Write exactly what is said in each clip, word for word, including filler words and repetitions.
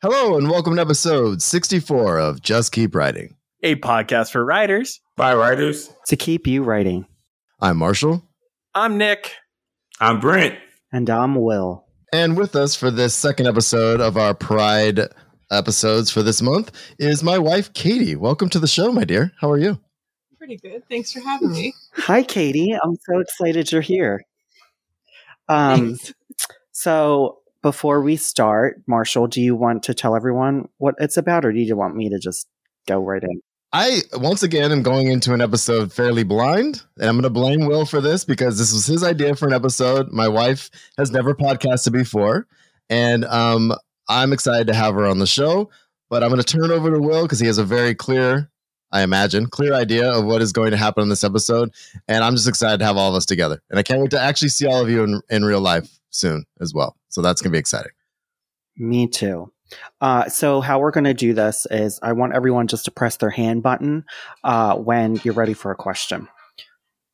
Hello and welcome to episode sixty-four of Just Keep Writing, a podcast for writers by writers to keep you writing. I'm Marshall. I'm Nick. I'm Brent. And I'm Will. And with us for this second episode of our Pride episodes for this month is my wife, Katie. Welcome to the show, my dear. How are you? Pretty good. Thanks for having me. Hi, Katie. I'm so excited you're here. Um, Thanks. So before we start, Marshall, do you want to tell everyone what it's about, or do you want me to just go right in? I, once again, am going into an episode fairly blind, and I'm going to blame Will for this because this was his idea for an episode. My wife has never podcasted before, and um, I'm excited to have her on the show, but I'm going to turn it over to Will because he has a very clear, I imagine, clear idea of what is going to happen in this episode, and I'm just excited to have all of us together, and I can't wait to actually see all of you in, in real life soon as well, so that's going to be exciting. Me too. Uh, so how we're going to do this is I want everyone just to press their hand button uh, when you're ready for a question.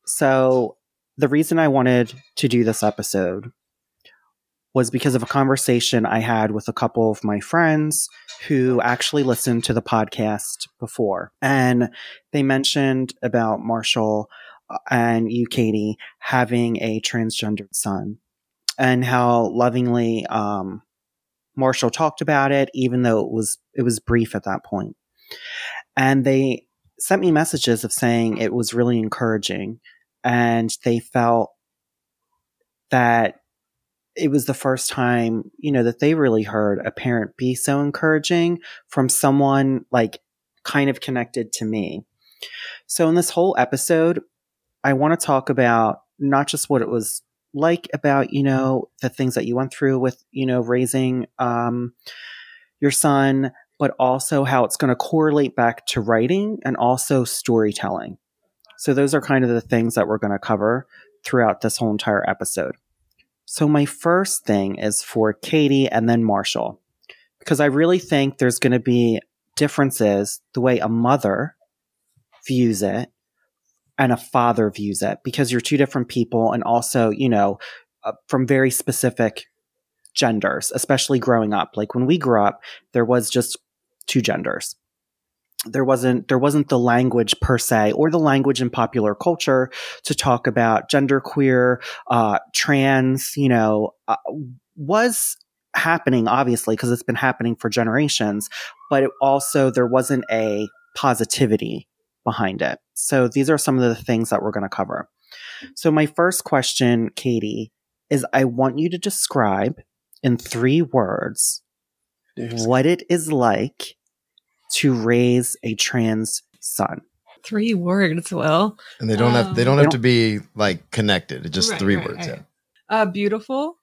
So the reason I wanted to do this episode was because of a conversation I had with a couple of my friends who actually listened to the podcast before. And they mentioned about Marshall and you, Katie, having a transgendered son and how lovingly um, Marshall talked about it, even though it was it was brief at that point. And they sent me messages of saying it was really encouraging, and they felt that it was the first time, you know, that they really heard a parent be so encouraging from someone like kind of connected to me. So in this whole episode, I want to talk about not just what it was like about, you know, the things that you went through with, you know, raising um, your son, but also how it's going to correlate back to writing and also storytelling. So those are kind of the things that we're going to cover throughout this whole entire episode. So my first thing is for Katie and then Marshall, because I really think there's going to be differences the way a mother views it and a father views it, because you're two different people and also, you know, uh, from very specific genders, especially growing up. Like when we grew up, there was just two genders. There wasn't there wasn't the language per se, or the language in popular culture to talk about genderqueer, uh, trans, you know, uh, was happening, obviously, because it's been happening for generations. But it also, there wasn't a positivity behind it. So these are some of the things that we're going to cover. So my first question, Katie, is I want you to describe in three words There's- what it is like to raise a trans son. Three words, Will. And they don't um, have they don't they have don't, to be like connected. It's just right, three right, words. Right. Yeah. Uh, beautiful.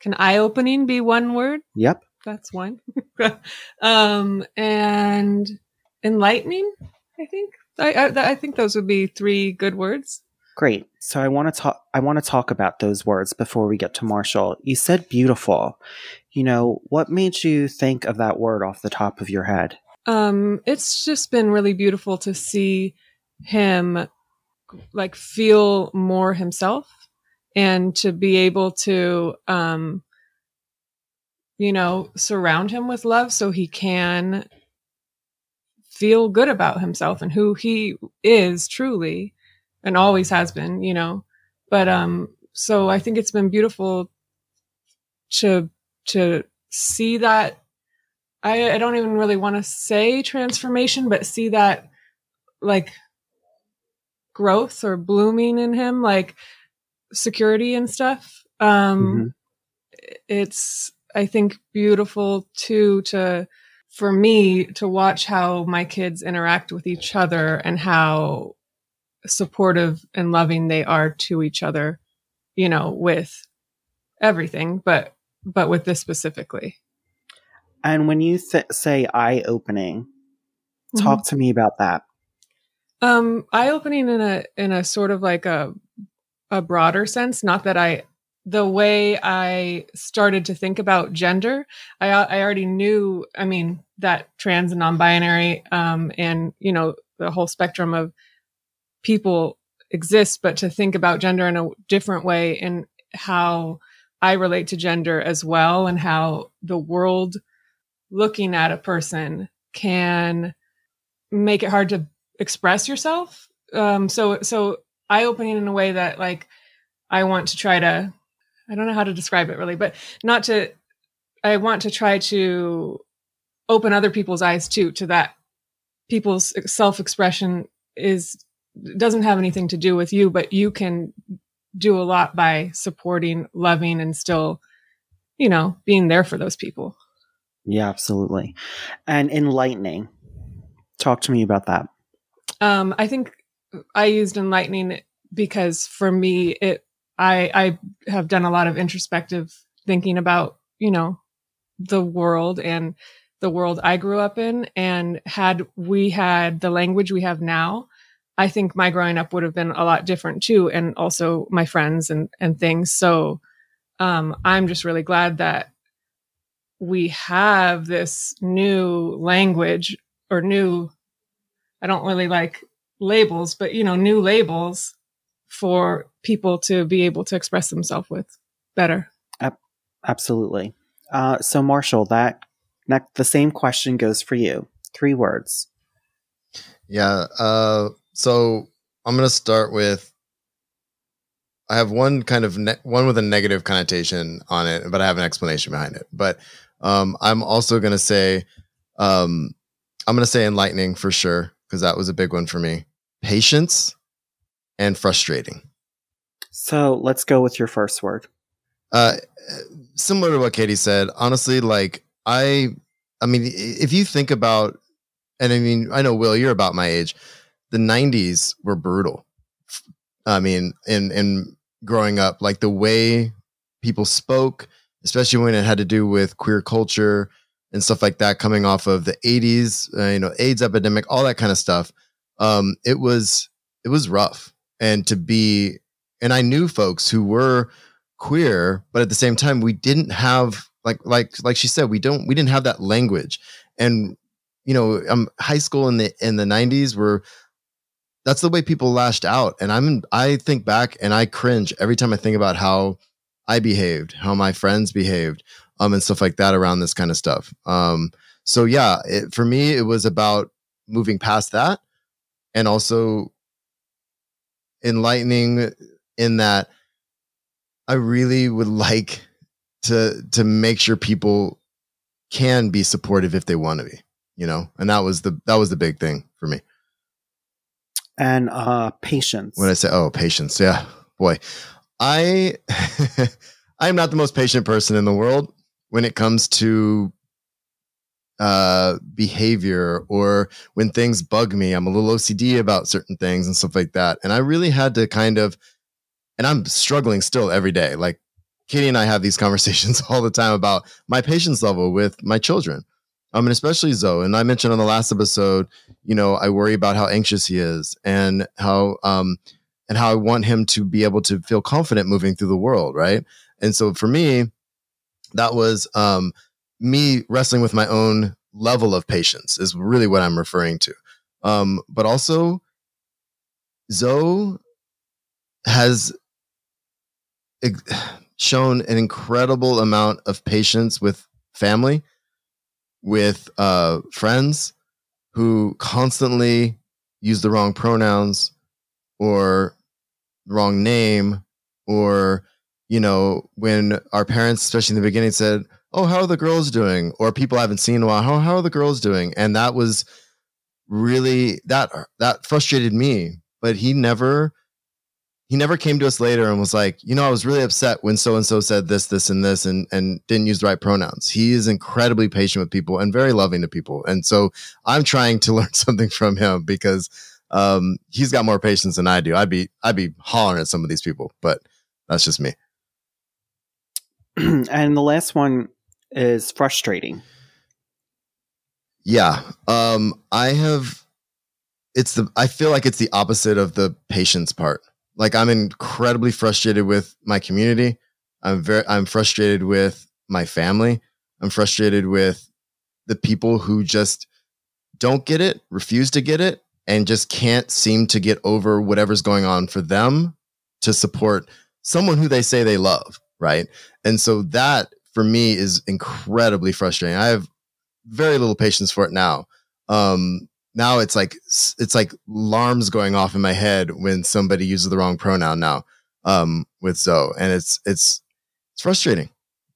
Can eye-opening be one word? Yep. That's one. um, and enlightening, I think. I, I, I think those would be three good words. Great. So I want to talk. I want to talk about those words before we get to Marshall. You said beautiful. You know, what made you think of that word off the top of your head? Um, it's just been really beautiful to see him, like, feel more himself, and to be able to, um, you know, surround him with love so he can feel good about himself and who he is truly, and always has been, you know. But um, so I think it's been beautiful to to see that. I, I don't even really want to say transformation, but see that like growth or blooming in him, like security and stuff. Um, mm-hmm. It's, I think, beautiful too to. for me to watch how my kids interact with each other and how supportive and loving they are to each other, you know, with everything, but, but with this specifically. And when you th- say eye-opening, mm-hmm. talk to me about that. Um, eye-opening in a, in a sort of like a, a broader sense, not that I, the way I started to think about gender, I, I already knew, I mean, that trans and non-binary um, and, you know, the whole spectrum of people exist, but to think about gender in a different way and how I relate to gender as well, and how the world looking at a person can make it hard to express yourself. Um, so, so eye-opening in a way that, like, I want to try to, I don't know how to describe it really, but not to, I want to try to open other people's eyes too, to that people's self-expression is, doesn't have anything to do with you, but you can do a lot by supporting, loving, and still, you know, being there for those people. Yeah, absolutely. And enlightening. Talk to me about that. Um, I think I used enlightening because for me, it, I, I have done a lot of introspective thinking about, you know, the world and the world I grew up in. And had we had the language we have now, I think my growing up would have been a lot different too. And also my friends and, and things. So um, I'm just really glad that we have this new language or new, I don't really like labels, but, you know, new labels for people to be able to express themselves with better. Absolutely. Uh, so Marshall, that, that the same question goes for you. Three words. Yeah. Uh, so I'm going to start with, I have one kind of ne- one with a negative connotation on it, but I have an explanation behind it. But um, I'm also going to say, um, I'm going to say enlightening for sure, because that was a big one for me. Patience and frustrating. So let's go with your first word. Uh, similar to what Katie said, honestly, like I, I mean, if you think about, and I mean, I know, Will, you're about my age. The nineties were brutal. I mean, in, in growing up, like the way people spoke, especially when it had to do with queer culture and stuff like that, coming off of the eighties, uh, you know, AIDS epidemic, all that kind of stuff. Um, it was, it was rough. And to be, and I knew folks who were queer, but at the same time, we didn't have like, like, like she said, we don't, we didn't have that language. And, you know, um, high school in the, in the nineties were, that's the way people lashed out. And I'm, I think back and I cringe every time I think about how I behaved, how my friends behaved, um, and stuff like that around this kind of stuff. Um, so yeah, it, for me, it was about moving past that and also enlightening in that I really would like to to make sure people can be supportive if they want to be, you know. And that was the that was the big thing for me. And uh, patience. When I say, oh, patience, yeah, boy, I I am not the most patient person in the world when it comes to uh, behavior or when things bug me. I'm a little O C D about certain things and stuff like that, and I really had to kind of. And I'm struggling still every day. Like Katie and I have these conversations all the time about my patience level with my children. Um, and especially Zoe. And I mentioned on the last episode, you know, I worry about how anxious he is and how, um, and how I want him to be able to feel confident moving through the world. Right. And so for me, that was, um, me wrestling with my own level of patience is really what I'm referring to. Um, but also Zoe has shown an incredible amount of patience with family, with uh, friends who constantly use the wrong pronouns or wrong name, or, you know, when our parents, especially in the beginning, said, oh, how are the girls doing? Or people I haven't seen in a while, how, how are the girls doing? And that was really, that, that frustrated me, but he never... He never came to us later and was like, you know, I was really upset when so-and-so said this, this, and this, and, and didn't use the right pronouns. He is incredibly patient with people and very loving to people. And so I'm trying to learn something from him because um, he's got more patience than I do. I'd be, I'd be hollering at some of these people, but that's just me. And the last one is frustrating. Yeah. Um, I have, it's the, I feel like it's the opposite of the patience part. Like I'm incredibly frustrated with my community. I'm very, I'm frustrated with my family. I'm frustrated with the people who just don't get it, refuse to get it, and just can't seem to get over whatever's going on for them to support someone who they say they love. Right. And so that for me is incredibly frustrating. I have very little patience for it now. Um, now it's like, it's like alarms going off in my head when somebody uses the wrong pronoun now, um, with Zoe. And it's, it's, it's frustrating.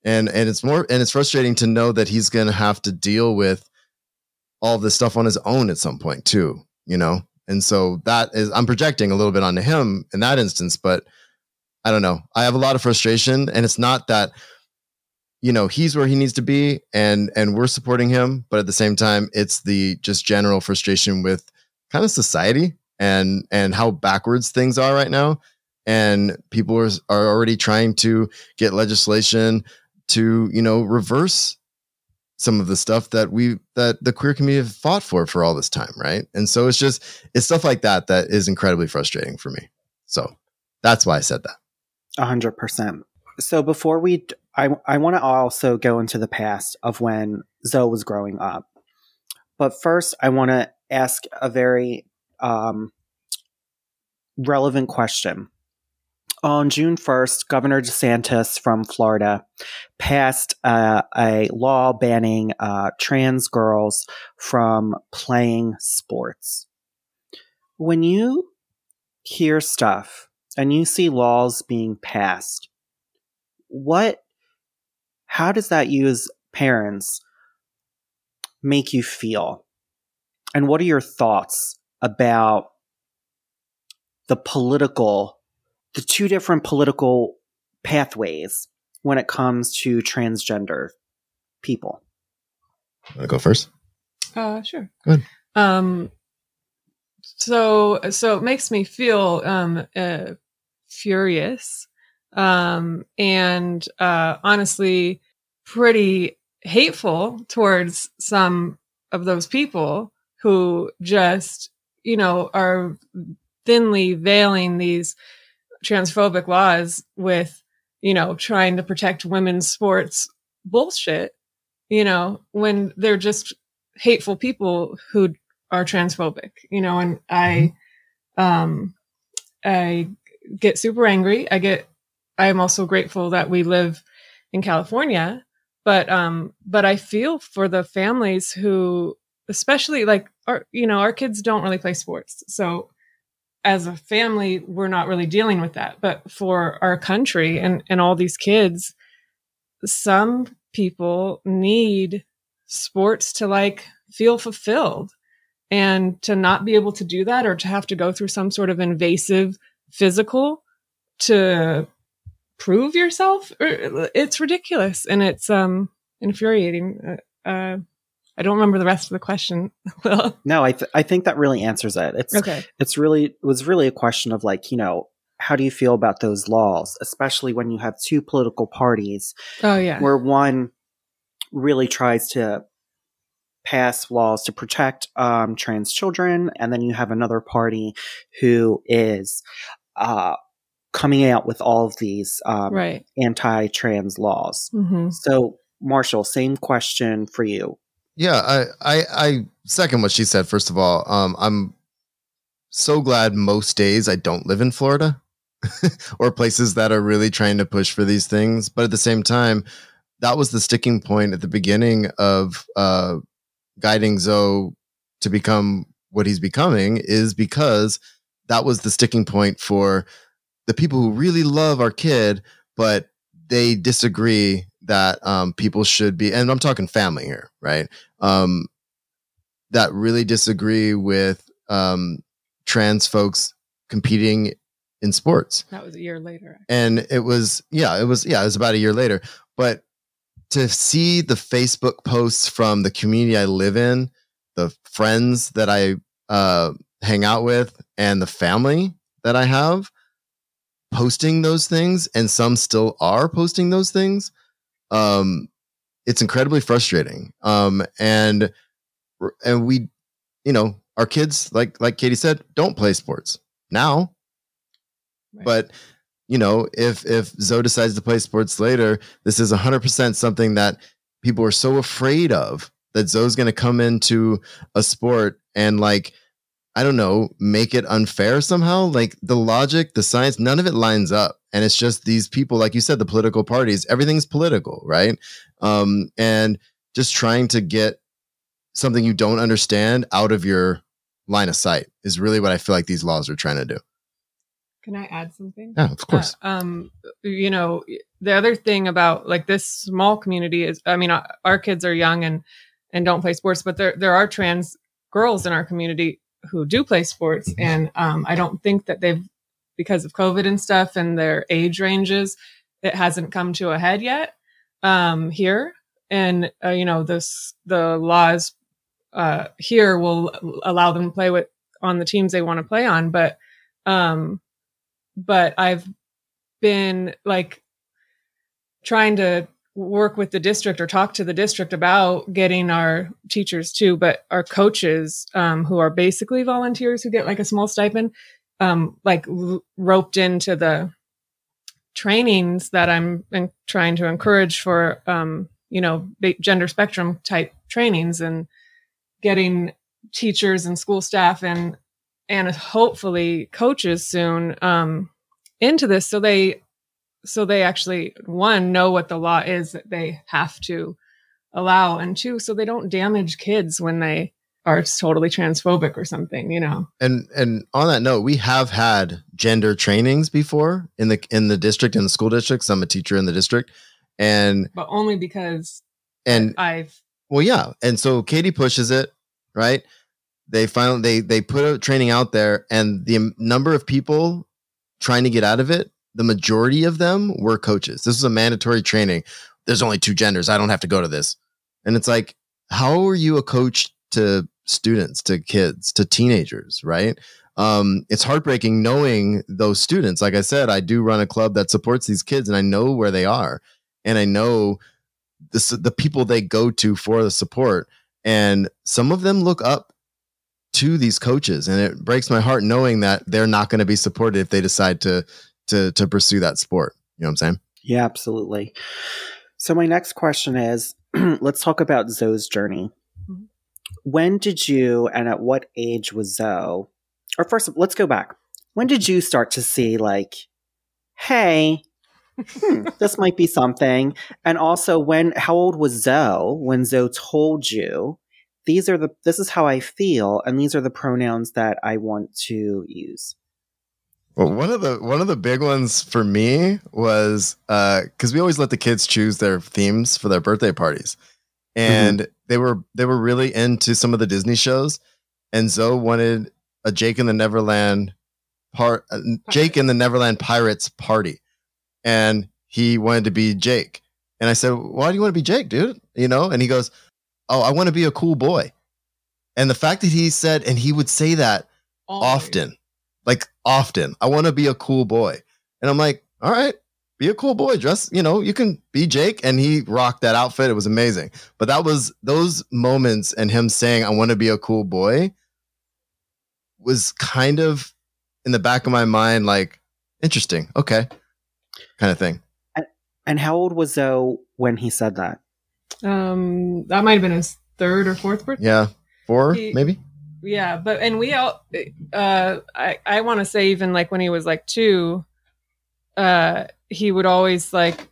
And, and it's more, and it's frustrating to know that he's going to have to deal with all this stuff on his own at some point too, you know? And so that is, I'm projecting a little bit onto him in that instance, but I don't know. I have a lot of frustration, and it's not that, you know, he's where he needs to be and, and we're supporting him, but at the same time, it's the just general frustration with kind of society and, and how backwards things are right now. And people are, are already trying to get legislation to, you know, reverse some of the stuff that we, that the queer community have fought for, for all this time. Right. And so it's just, it's stuff like that, that is incredibly frustrating for me. So that's why I said that. A hundred percent. So before we, I, I want to also go into the past of when Zoe was growing up, but first I want to ask a very um, relevant question. On June first, Governor DeSantis from Florida passed uh, a law banning uh, trans girls from playing sports. When you hear stuff and you see laws being passed, what, how does that you as parents make you feel? And what are your thoughts about the political the two different political pathways when it comes to transgender people? Wanna go first? Uh, sure. Go ahead. Um, so, so it makes me feel, um, uh, furious. Um, and, uh, honestly, pretty hateful towards some of those people who just, you know, are thinly veiling these transphobic laws with, you know, trying to protect women's sports bullshit, you know, when they're just hateful people who are transphobic, you know. And I, um, I get super angry. I get, I'm also grateful that we live in California, but, um, but I feel for the families who, especially like our, you know, our kids don't really play sports. So, as a family, we're not really dealing with that. But for our country and, and all these kids, some people need sports to like feel fulfilled, and to not be able to do that, or to have to go through some sort of invasive physical to prove yourself, it's ridiculous. And it's um, infuriating. Uh, I don't remember the rest of the question. No, I th- I think that really answers it. It's okay. It's really, it was really a question of like, you know, how do you feel about those laws, especially when you have two political parties? Oh yeah, where one really tries to pass laws to protect um, trans children, and then you have another party who is uh, coming out with all of these um, right. anti-trans laws. Mm-hmm. So, Marshall, same question for you. Yeah, I, I I second what she said. First of all, um, I'm so glad most days I don't live in Florida or places that are really trying to push for these things. But at the same time, that was the sticking point at the beginning of uh, guiding Zoe to become what he's becoming, is because that was the sticking point for the people who really love our kid, but they disagree that um, people should be, and I'm talking family here, right? Um, that really disagree with um, trans folks competing in sports. That was a year later. Actually. And it was, yeah, it was, yeah, it was about a year later. But to see the Facebook posts from the community I live in, the friends that I uh, hang out with, and the family that I have posting those things, and some still are posting those things, um, it's incredibly frustrating. Um, and, and we, you know, our kids, like, like Katie said, don't play sports now, right. But you know, if, if Zoe decides to play sports later, this is a hundred percent something that people are so afraid of, that Zoe's going to come into a sport and like, I don't know, make it unfair somehow. Like the logic, the science, none of it lines up. And it's just these people, like you said, the political parties, everything's political, right? Um, and just trying to get something you don't understand out of your line of sight is really what I feel like these laws are trying to do. Can I add something? Yeah, of course. Uh, um, you know, the other thing about like this small community is, I mean, our kids are young and, and don't play sports, but there, there are trans girls in our community who do play sports. And um, I don't think that they've, because of COVID and stuff and their age ranges, it hasn't come to a head yet um, here. And, uh, you know, this, the laws uh, here will allow them to play with on the teams they want to play on. But, um, but I've been like trying to work with the district or talk to the district about getting our teachers too, but our coaches um, who are basically volunteers who get like a small stipend, um, like l- roped into the trainings that I'm in- trying to encourage for, um, you know, b- gender spectrum type trainings and getting teachers and school staff and, and hopefully coaches soon um, into this. So they, so they actually, one, know what the law is that they have to allow. And two, so they don't damage kids when they are totally transphobic or something, you know? And, and on that note, we have had gender trainings before in the, in the district, in the school districts. I'm a teacher in the district and, but only because and I've, well, yeah. And so Katie pushes it, right? They finally they they put a training out there, and the number of people trying to get out of it, the majority of them were coaches. This is a mandatory training. There's only two genders. I don't have to go to this. And it's like, how are you a coach to students, to kids, to teenagers, right? Um, it's heartbreaking knowing those students. Like I said, I do run a club that supports these kids, and I know where they are, and I know the the people they go to for the support, and some of them look up to these coaches, and it breaks my heart knowing that they're not going to be supported if they decide to to to pursue that sport. You know what I'm saying? Yeah, absolutely. So my next question is, let's talk about Zoe's journey. Mm-hmm. When did you, and at what age was Zoe? Or first, let's go back. When did you start to see like, hey, hmm, this might be something? And also, when, how old was Zoe when Zoe told you, These are the, this is how I feel, and these are the pronouns that I want to use? Well, one of the, one of the big ones for me was, uh, cause we always let the kids choose their themes for their birthday parties. And mm-hmm. they were, they were really into some of the Disney shows. And Zoe wanted a Jake and the Neverland part, uh, Jake and the Neverland Pirates party. And he wanted to be Jake. And I said, why do you want to be Jake, dude? You know? And he goes, oh, I want to be a cool boy. And the fact that he said, and he would say that oh, often, yeah. like often, I want to be a cool boy. And I'm like, all right, be a cool boy, dress, you know, you can be Jake. And he rocked that outfit. It was amazing. But that was those moments and him saying, I want to be a cool boy was kind of in the back of my mind, like, interesting. Okay. Kind of thing. And, and how old was Zoe when he said that? Um, that might've been his third or fourth birthday. Yeah. Four he, maybe. Yeah. But, and we all, uh, I, I want to say even like when he was like two, uh, he would always like,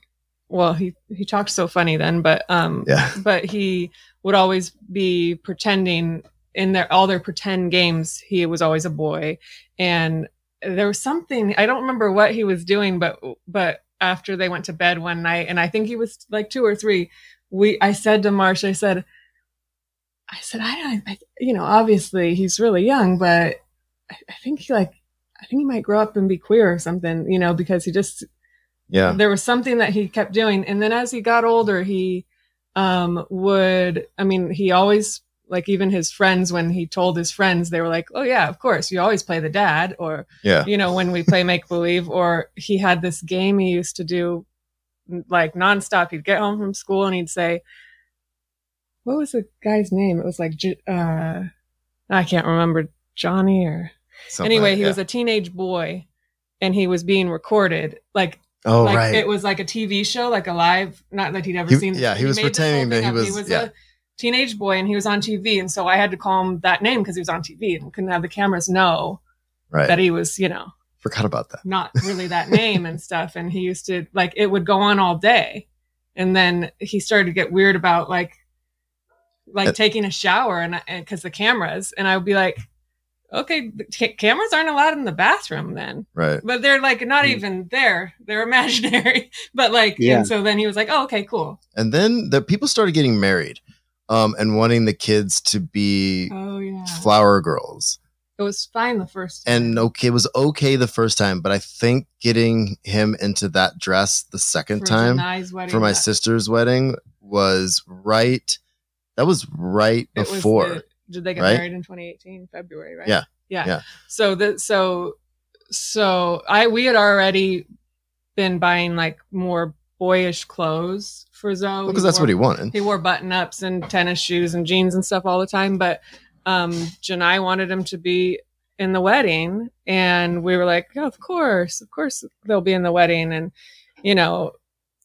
well, he, he talked so funny then, but, um, yeah. but he would always be pretending in their, all their pretend games. He was always a boy, and there was something, I don't remember what he was doing, but, but after they went to bed one night, and I think he was like two or three, We, I said to Marsh, I said, I said, I don't, I, you know, obviously he's really young, but I, I think he like, I think he might grow up and be queer or something, you know, because he just, yeah, there was something that he kept doing. And then as he got older, he um, would, I mean, he always like, even his friends, when he told his friends, they were like, oh yeah, of course you always play the dad, or, yeah. you know, when we play make believe, or he had this game he used to do like nonstop. He'd get home from school and he'd say, what was the guy's name? It was like, uh, I can't remember, Johnny or something. Anyway, like, he yeah. was a teenage boy and he was being recorded. Like, oh, like right. It was like a T V show, like a live, not that he'd ever he, seen. Yeah. He, he was pretending that he was, he was yeah. a teenage boy and he was on T V. And so I had to call him that name because he was on T V and couldn't have the cameras know right. that he was, you know, forgot about that. Not really that name and stuff. And he used to like, it would go on all day. And then he started to get weird about like, like uh, taking a shower and because the cameras, and I would be like, okay, the ca- cameras aren't allowed in the bathroom then. Right. But they're like, not yeah. even there. They're imaginary. But like, yeah. and so then he was like, oh, okay, cool. And then the people started getting married um, and wanting the kids to be oh, yeah. flower girls. It was fine the first time. And okay, it was okay the first time, but I think getting him into that dress the second for time Janai's wedding, for my that. sister's wedding was right. That was right it before. Was the, Did they get right? married in twenty eighteen, February, right? Yeah. Yeah. yeah. So the so so I we had already been buying like more boyish clothes for Zoe. Because well, that's wore, what he wanted. He wore button-ups and tennis shoes and jeans and stuff all the time. But um, Janai wanted him to be in the wedding. And we were like, oh, of course, of course they'll be in the wedding. And, you know,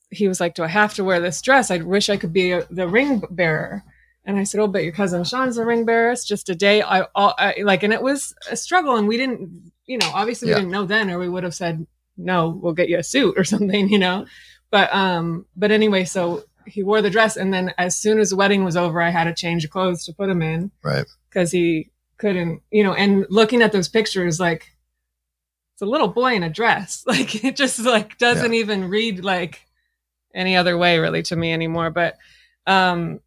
he was like, do I have to wear this dress? I wish I could be a, the ring bearer. And I said, oh, but your cousin Sean's the ring bearer. It's just a day. I, I, I like, and it was a struggle. And we didn't, you know, obviously yeah. we didn't know then, or we would have said, no, we'll get you a suit or something, you know? But, um, but anyway, so he wore the dress. And then as soon as the wedding was over, I had to change the clothes to put him in. Right. Cause he couldn't, you know, and looking at those pictures, like it's a little boy in a dress. Like it just like, doesn't yeah. even read like any other way really to me anymore. But, um,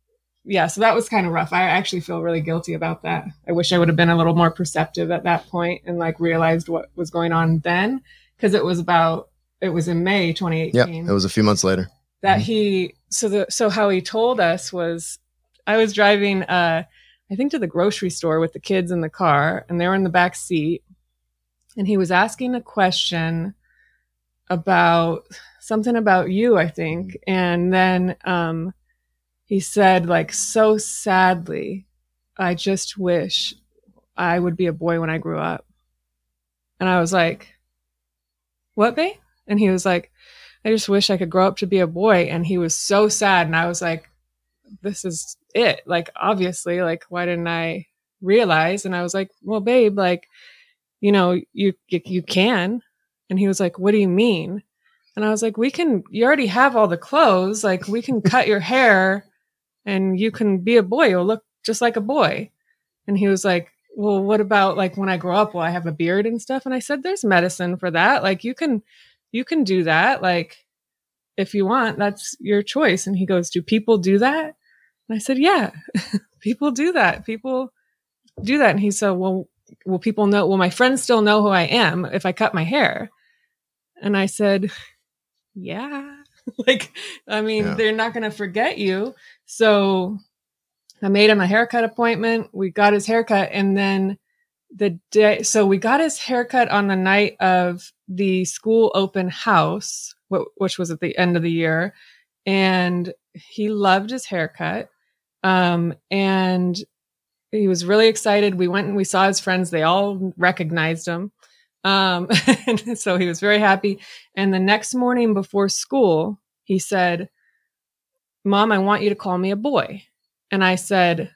yeah, so that was kind of rough. I actually feel really guilty about that. I wish I would have been a little more perceptive at that point and like realized what was going on then, because it was about it was in May twenty eighteen. Yeah, it was a few months later that mm-hmm. he so the so how he told us was I was driving uh I think to the grocery store with the kids in the car, and they were in the back seat, and he was asking a question about something about you, I think, and then um. He said, like, so sadly, I just wish I would be a boy when I grew up. And I was like, what, babe? And he was like, I just wish I could grow up to be a boy. And he was so sad. And I was like, this is it. Like, obviously, like, why didn't I realize? And I was like, well, babe, like, you know, you you can. And he was like, what do you mean? And I was like, we can, you already have all the clothes. Like, we can cut your hair. And you can be a boy. You'll look just like a boy. And he was like, well, what about like when I grow up, will I have a beard and stuff? And I said, there's medicine for that. Like you can, you can do that. Like if you want, that's your choice. And he goes, do people do that? And I said, yeah, people do that. People do that. And he said, well, will people know, will my friends still know who I am if I cut my hair? And I said, yeah. Like, I mean, yeah. they're not going to forget you. So I made him a haircut appointment. We got his haircut. And then the day, so we got his haircut on the night of the school open house, which was at the end of the year. And he loved his haircut. Um, and he was really excited. We went and we saw his friends. They all recognized him. Um, and so he was very happy. And the next morning before school, he said, Mom, I want you to call me a boy. And I said,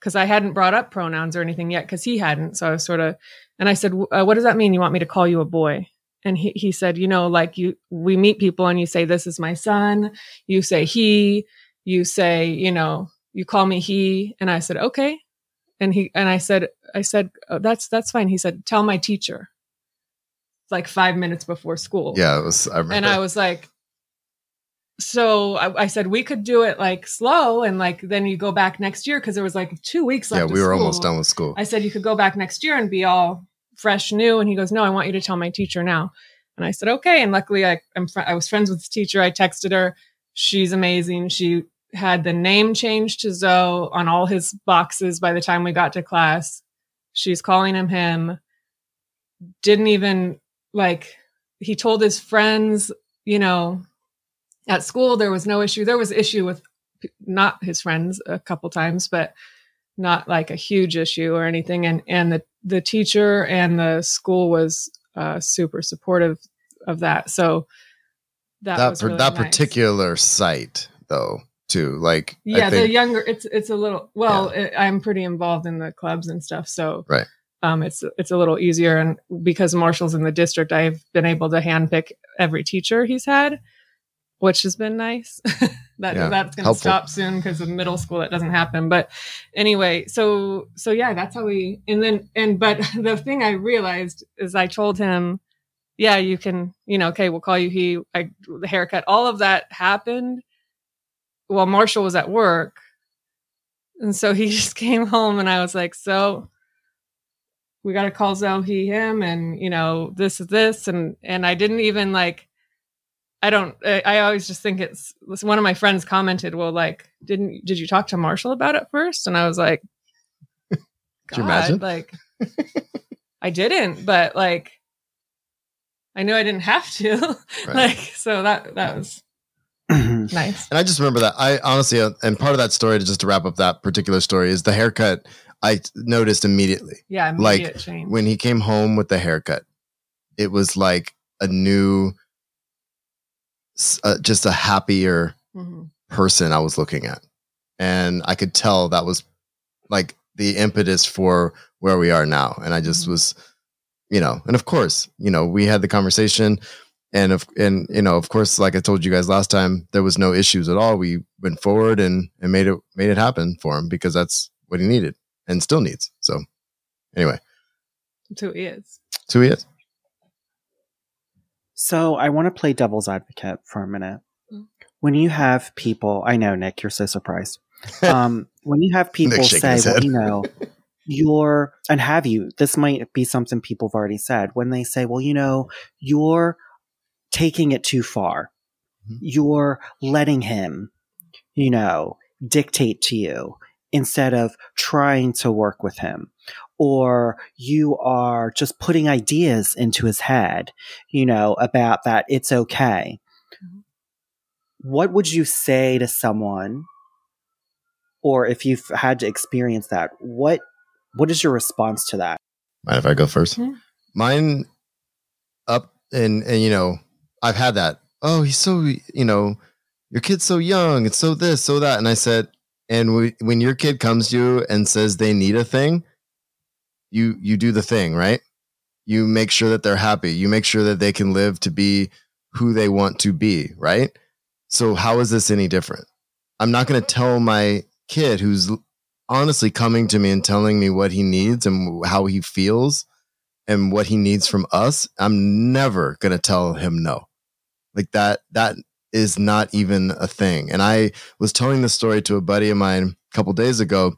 cause I hadn't brought up pronouns or anything yet. Cause he hadn't. So I was sort of, and I said, uh, what does that mean? You want me to call you a boy? And he, he said, you know, like you, we meet people and you say, this is my son. You say, he, you say, you know, you call me he. And I said, okay. And he, and I said, I said, oh, that's, that's fine. He said, tell my teacher. Like five minutes before school. Yeah, it was. I remember. And I was like, so I, I said we could do it like slow, and like then you go back next year because there was like two weeks left. Yeah, we were almost done with school. I said you could go back next year and be all fresh, new. And he goes, no, I want you to tell my teacher now. And I said, okay. And luckily, I I'm fr- I was friends with his teacher. I texted her. She's amazing. She had the name changed to Zoe on all his boxes by the time we got to class. She's calling him him. Didn't even. Like he told his friends, you know, at school, there was no issue. There was issue with not his friends a couple times, but not like a huge issue or anything. And, and the, the teacher and the school was uh, super supportive of that. So that, that was per, really that nice. Particular site though, too. Like, yeah, I think, the younger it's, it's a little, well, yeah. it, I'm pretty involved in the clubs and stuff. So, right. Um, it's it's a little easier, and because Marshall's in the district, I've been able to handpick every teacher he's had, which has been nice. that yeah, that's going to stop soon because of middle school. That doesn't happen. But anyway, so so yeah, that's how we. And then and but the thing I realized is I told him, yeah, you can, you know, okay, we'll call you he. I, the haircut, all of that happened while Marshall was at work, and so he just came home, and I was like, so we got to call Zoe he him, and you know, this is this, and and I didn't even like. I don't, I always just think it's, one of my friends commented, well, like, didn't, did you talk to Marshall about it first? And I was like, God, did you imagine? Like, I didn't, but like, I knew I didn't have to. Right. Like, so that, that was nice. And I just remember that I honestly, and part of that story, to just to wrap up that particular story, is the haircut I noticed immediately. Yeah. Immediate like change. When he came home with the haircut, it was like a new, Uh, just a happier mm-hmm. person I was looking at. And I could tell that was like the impetus for where we are now. And I just mm-hmm. was, you know, and of course, you know, we had the conversation and, of, and, you know, of course, like I told you guys last time, there was no issues at all. We went forward and, and made it, made it happen for him because that's what he needed and still needs. So anyway. That's who he is. That's who he is. So I want to play devil's advocate for a minute. When you have people, I know, Nick, you're so surprised. Um, when you have people say, well, you know, you're, and have you, this might be something people have already said. When they say, well, you know, you're taking it too far. Mm-hmm. You're letting him, you know, dictate to you instead of trying to work with him. Or you are just putting ideas into his head, you know, about that it's okay. What would you say to someone, or if you've had to experience that, what what is your response to that? Mind if I go first? Mm-hmm. Mine up and, and, you know, I've had that. Oh, he's so, you know, your kid's so young. It's so this, so that. And I said, and we, when your kid comes to you and says they need a thing, You you do the thing, right? You make sure that they're happy. You make sure that they can live to be who they want to be, right? So how is this any different? I'm not going to tell my kid who's honestly coming to me and telling me what he needs and how he feels and what he needs from us. I'm never going to tell him no. Like that, that is not even a thing. And I was telling this story to a buddy of mine a couple days ago.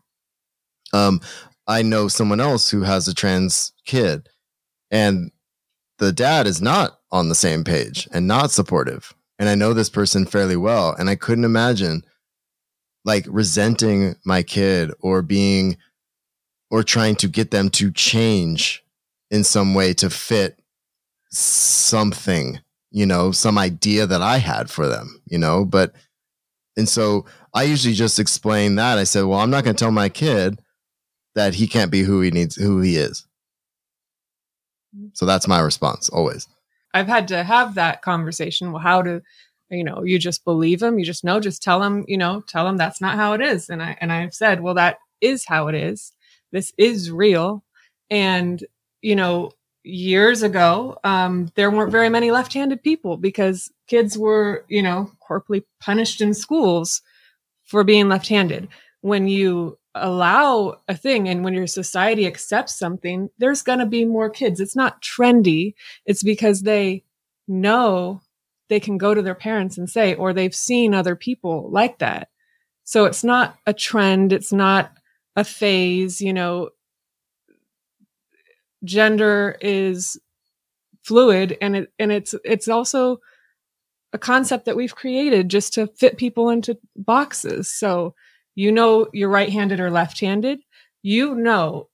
Um. I know someone else who has a trans kid, and the dad is not on the same page and not supportive. And I know this person fairly well. And I couldn't imagine like resenting my kid or being, or trying to get them to change in some way to fit something, you know, some idea that I had for them, you know, but, and so I usually just explain that. I said, well, I'm not going to tell my kid that he can't be who he needs, who he is. So that's my response always. I've had to have that conversation. Well, how do you know? You just believe him. You just know. Just tell him. You know, tell him that's not how it is. And I and I've said, well, that is how it is. This is real. And you know, years ago, um, there weren't very many left-handed people because kids were, you know, corporally punished in schools for being left-handed. When you allow a thing and when your society accepts something, there's going to be more kids. It's not trendy. It's because they know they can go to their parents and say, or they've seen other people like that. So it's not a trend. It's not a phase. You know, gender is fluid, and it, and it's, it's also a concept that we've created just to fit people into boxes. So, you know, you're right-handed or left-handed. You know,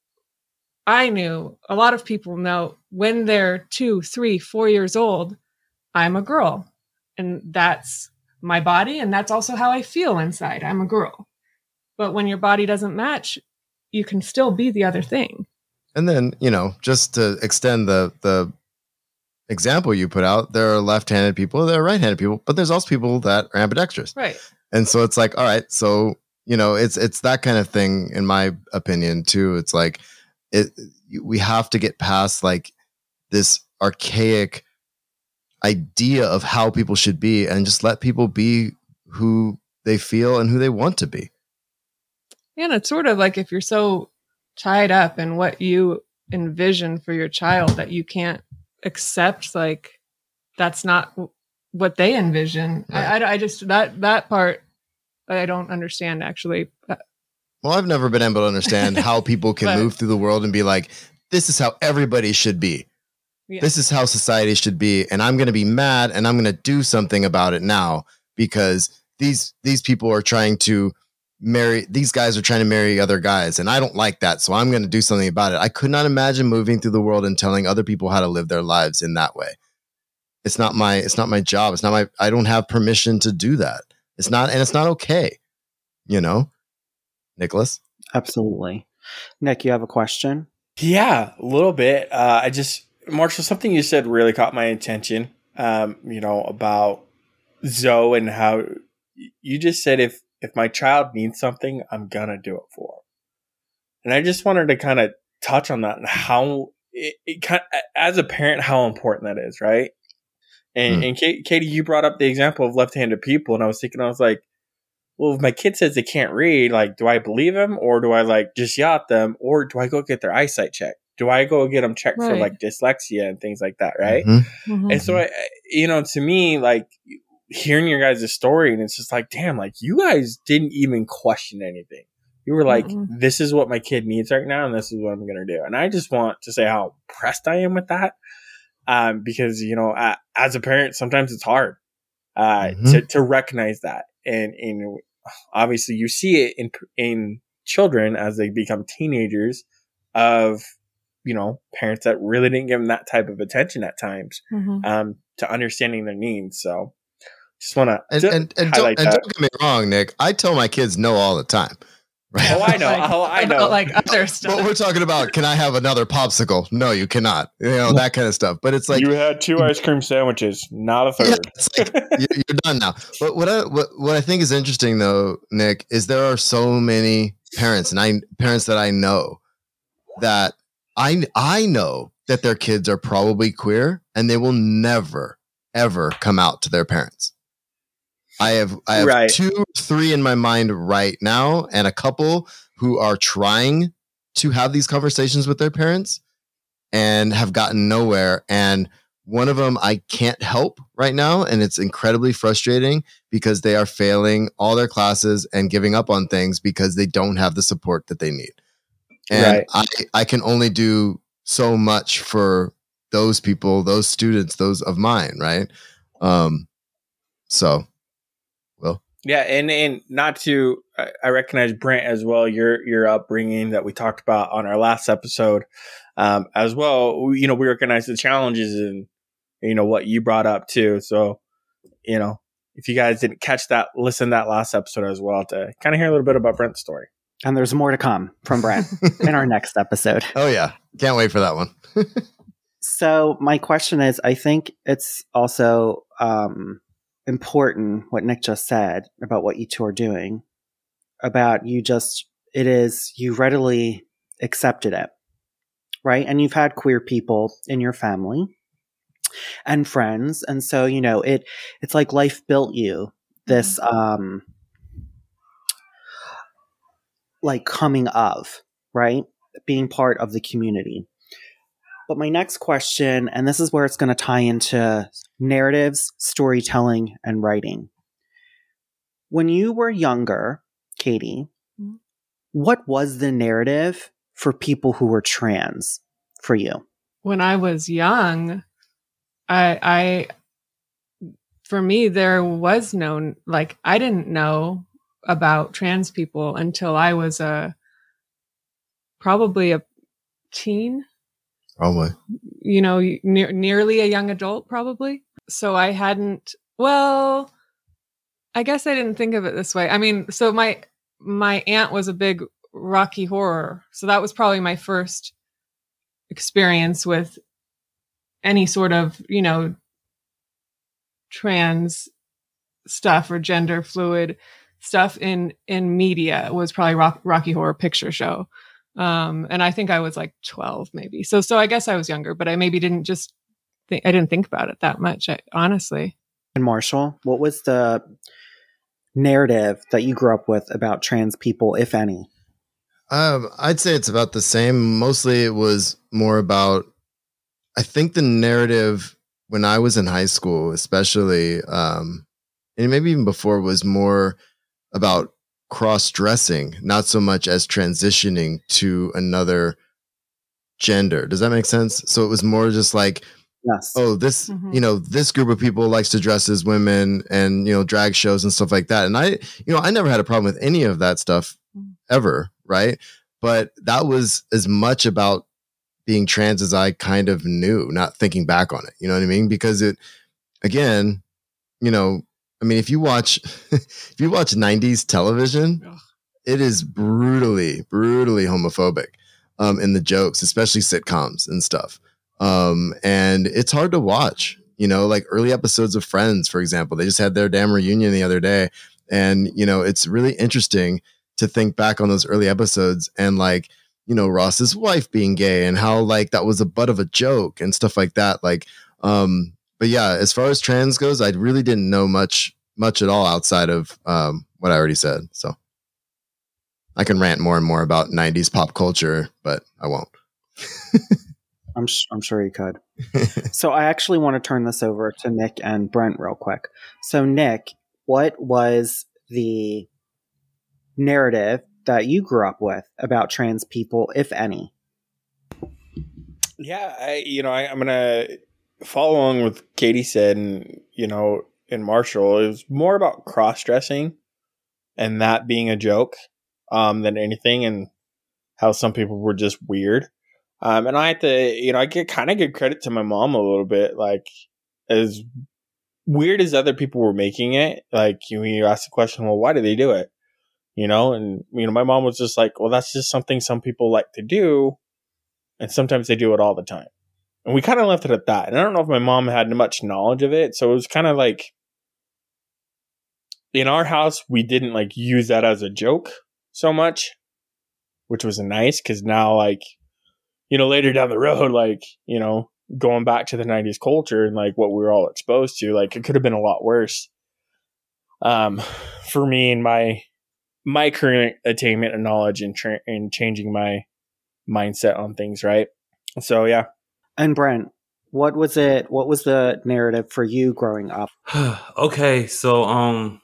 I knew, a lot of people know when they're two, three, four years old, I'm a girl. And that's my body. And that's also how I feel inside. I'm a girl. But when your body doesn't match, you can still be the other thing. And then, you know, just to extend the the example you put out, there are left-handed people, there are right-handed people, but there's also people that are ambidextrous. Right. And so it's like, all right, so... You know, it's it's that kind of thing, in my opinion, too. It's like it we have to get past like this archaic idea of how people should be, and just let people be who they feel and who they want to be. Yeah, and it's sort of like if you're so tied up in what you envision for your child that you can't accept, like, that's not what they envision. Right. I, I, I just, that, that part, I don't understand actually. Well, I've never been able to understand how people can but, move through the world and be like, this is how everybody should be. Yeah. This is how society should be. And I'm going to be mad and I'm going to do something about it now because these, these people are trying to marry, these guys are trying to marry other guys. And I don't like that. So I'm going to do something about it. I could not imagine moving through the world and telling other people how to live their lives in that way. It's not my, it's not my job. It's not my, I don't have permission to do that. It's not, and it's not okay. You know, Nicholas? Absolutely. Nick, you have a question? Yeah, a little bit. Uh, I just, Marshall, something you said really caught my attention, um, you know, about Zoe and how you just said, if, if my child needs something, I'm going to do it for her. And I just wanted to kind of touch on that and how it, it kind of, as a parent, how important that is, right? And, mm. and Kate, Katie, you brought up the example of left-handed people. And I was thinking, I was like, well, if my kid says they can't read, like, do I believe him or do I like just yell at them or do I go get their eyesight checked? Do I go get them checked right. for like dyslexia and things like that? Right. Mm-hmm. Mm-hmm. And so, I, you know, to me, like hearing your guys' story and it's just like, damn, like you guys didn't even question anything. You were like, mm-hmm. this is what my kid needs right now. And this is what I'm going to do. And I just want to say how impressed I am with that. Um, because, you know, uh, as a parent, sometimes it's hard uh, mm-hmm. to, to recognize that. And, and obviously you see it in, in children as they become teenagers of, you know, parents that really didn't give them that type of attention at times mm-hmm. um, to understanding their needs. So just want to and, and, and highlight don't, that. And don't get me wrong, Nick. I tell my kids no all the time. Right? Oh, I know. Like, oh, I know. Like other stuff. But we're talking about, can I have another popsicle? No, you cannot. You know, that kind of stuff. But it's like, you had two ice cream sandwiches, not a third. Yeah, it's like, you're done now. But what I, what, what I think is interesting though, Nick, is there are so many parents and I parents that I know that I, I know that their kids are probably queer and they will never, ever come out to their parents. I have I have right. two, three in my mind right now, and a couple who are trying to have these conversations with their parents and have gotten nowhere. And one of them I can't help right now, and it's incredibly frustrating because they are failing all their classes and giving up on things because they don't have the support that they need. And right. I, I can only do so much for those people, those students, those of mine, right? Um, so... Yeah, and, and not to, I recognize Brent as well, your your upbringing that we talked about on our last episode um, as well. We, you know, we recognize the challenges and, you know, what you brought up too. So, you know, if you guys didn't catch that, listen to that last episode as well to kind of hear a little bit about Brent's story. And there's more to come from Brent in our next episode. Oh, yeah. Can't wait for that one. So my question is, I think it's also... Um, important what Nick just said about what you two are doing, about you just, it is, you readily accepted it, right? And you've had queer people in your family and friends. And so, you know, it, it's like life built you this, um, like coming of, right? Being part of the community. But my next question, and this is where it's going to tie into narratives, storytelling, and writing. When you were younger, Katie, what was the narrative for people who were trans for you? When I was young, I, I for me, there was no, like, I didn't know about trans people until I was a, probably a teen. Probably. You know, ne- nearly a young adult, probably. So I hadn't, well, I guess I didn't think of it this way. I mean, so my my aunt was a big Rocky Horror. So that was probably my first experience with any sort of, you know, trans stuff or gender fluid stuff in, in media was probably Rock, Rocky Horror Picture Show. Um, and I think I was like twelve maybe. So, so I guess I was younger, but I maybe didn't just think I didn't think about it that much, I, honestly. And Marshall, what was the narrative that you grew up with about trans people, if any? Um, I'd say it's about the same. Mostly it was more about, I think the narrative when I was in high school, especially, um, and maybe even before, was more about cross-dressing, not so much as transitioning to another gender. Does that make sense? So it was more just like, yes. Oh, this, mm-hmm. you know, this group of people likes to dress as women and, you know, drag shows and stuff like that. And I, you know, I never had a problem with any of that stuff ever. Right. But that was as much about being trans as I kind of knew, not thinking back on it. You know what I mean? Because it, again, you know, I mean, if you watch, if you watch nineties television, Ugh. It is brutally, brutally homophobic um, in the jokes, especially sitcoms and stuff. Um, and it's hard to watch, you know, like early episodes of Friends, for example. They just had their damn reunion the other day. And, you know, it's really interesting to think back on those early episodes and, like, you know, Ross's wife being gay and how, like, that was the butt of a joke and stuff like that. Like, um, but yeah, as far as trans goes, I really didn't know much, much at all outside of, um, what I already said. So I can rant more and more about nineties pop culture, but I won't. I'm, sh- I'm sure you could. So I actually want to turn this over to Nick and Brent real quick. So Nick, what was the narrative that you grew up with about trans people, if any? Yeah, I, you know, I, I'm going to follow along with what Katie said and, you know, and Marshall. It was more about cross-dressing and that being a joke um, than anything, and how some people were just weird. Um, and I had to, you know, I get kind of give credit to my mom a little bit, like, as weird as other people were making it, like, you, you ask the question, well, why do they do it? You know, and, you know, my mom was just like, well, that's just something some people like to do. And sometimes they do it all the time. And we kind of left it at that. And I don't know if my mom had much knowledge of it. So it was kind of like, in our house, we didn't, like, use that as a joke so much, which was nice, because now, like, you know, later down the road, like, you know, going back to the nineties culture and, like, what we were all exposed to, like, it could have been a lot worse um, for me and my my current attainment of knowledge and, tra- and changing my mindset on things, right? So, yeah. And Brent, what was it? What was the narrative for you growing up? Okay, so um,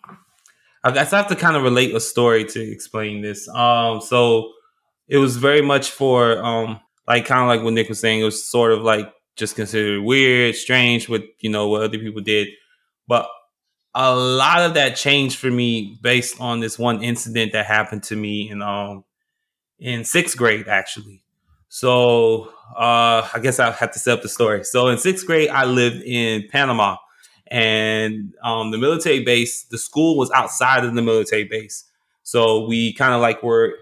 I guess I have to kind of relate a story to explain this. Um, so it was very much for um. Like, kind of like what Nick was saying, it was sort of like just considered weird, strange with, you know, what other people did. But a lot of that changed for me based on this one incident that happened to me in um in sixth grade, actually. So uh, I guess I have to set up the story. So in sixth grade, I lived in Panama, and um, the military base, the school was outside of the military base. So we kind of like were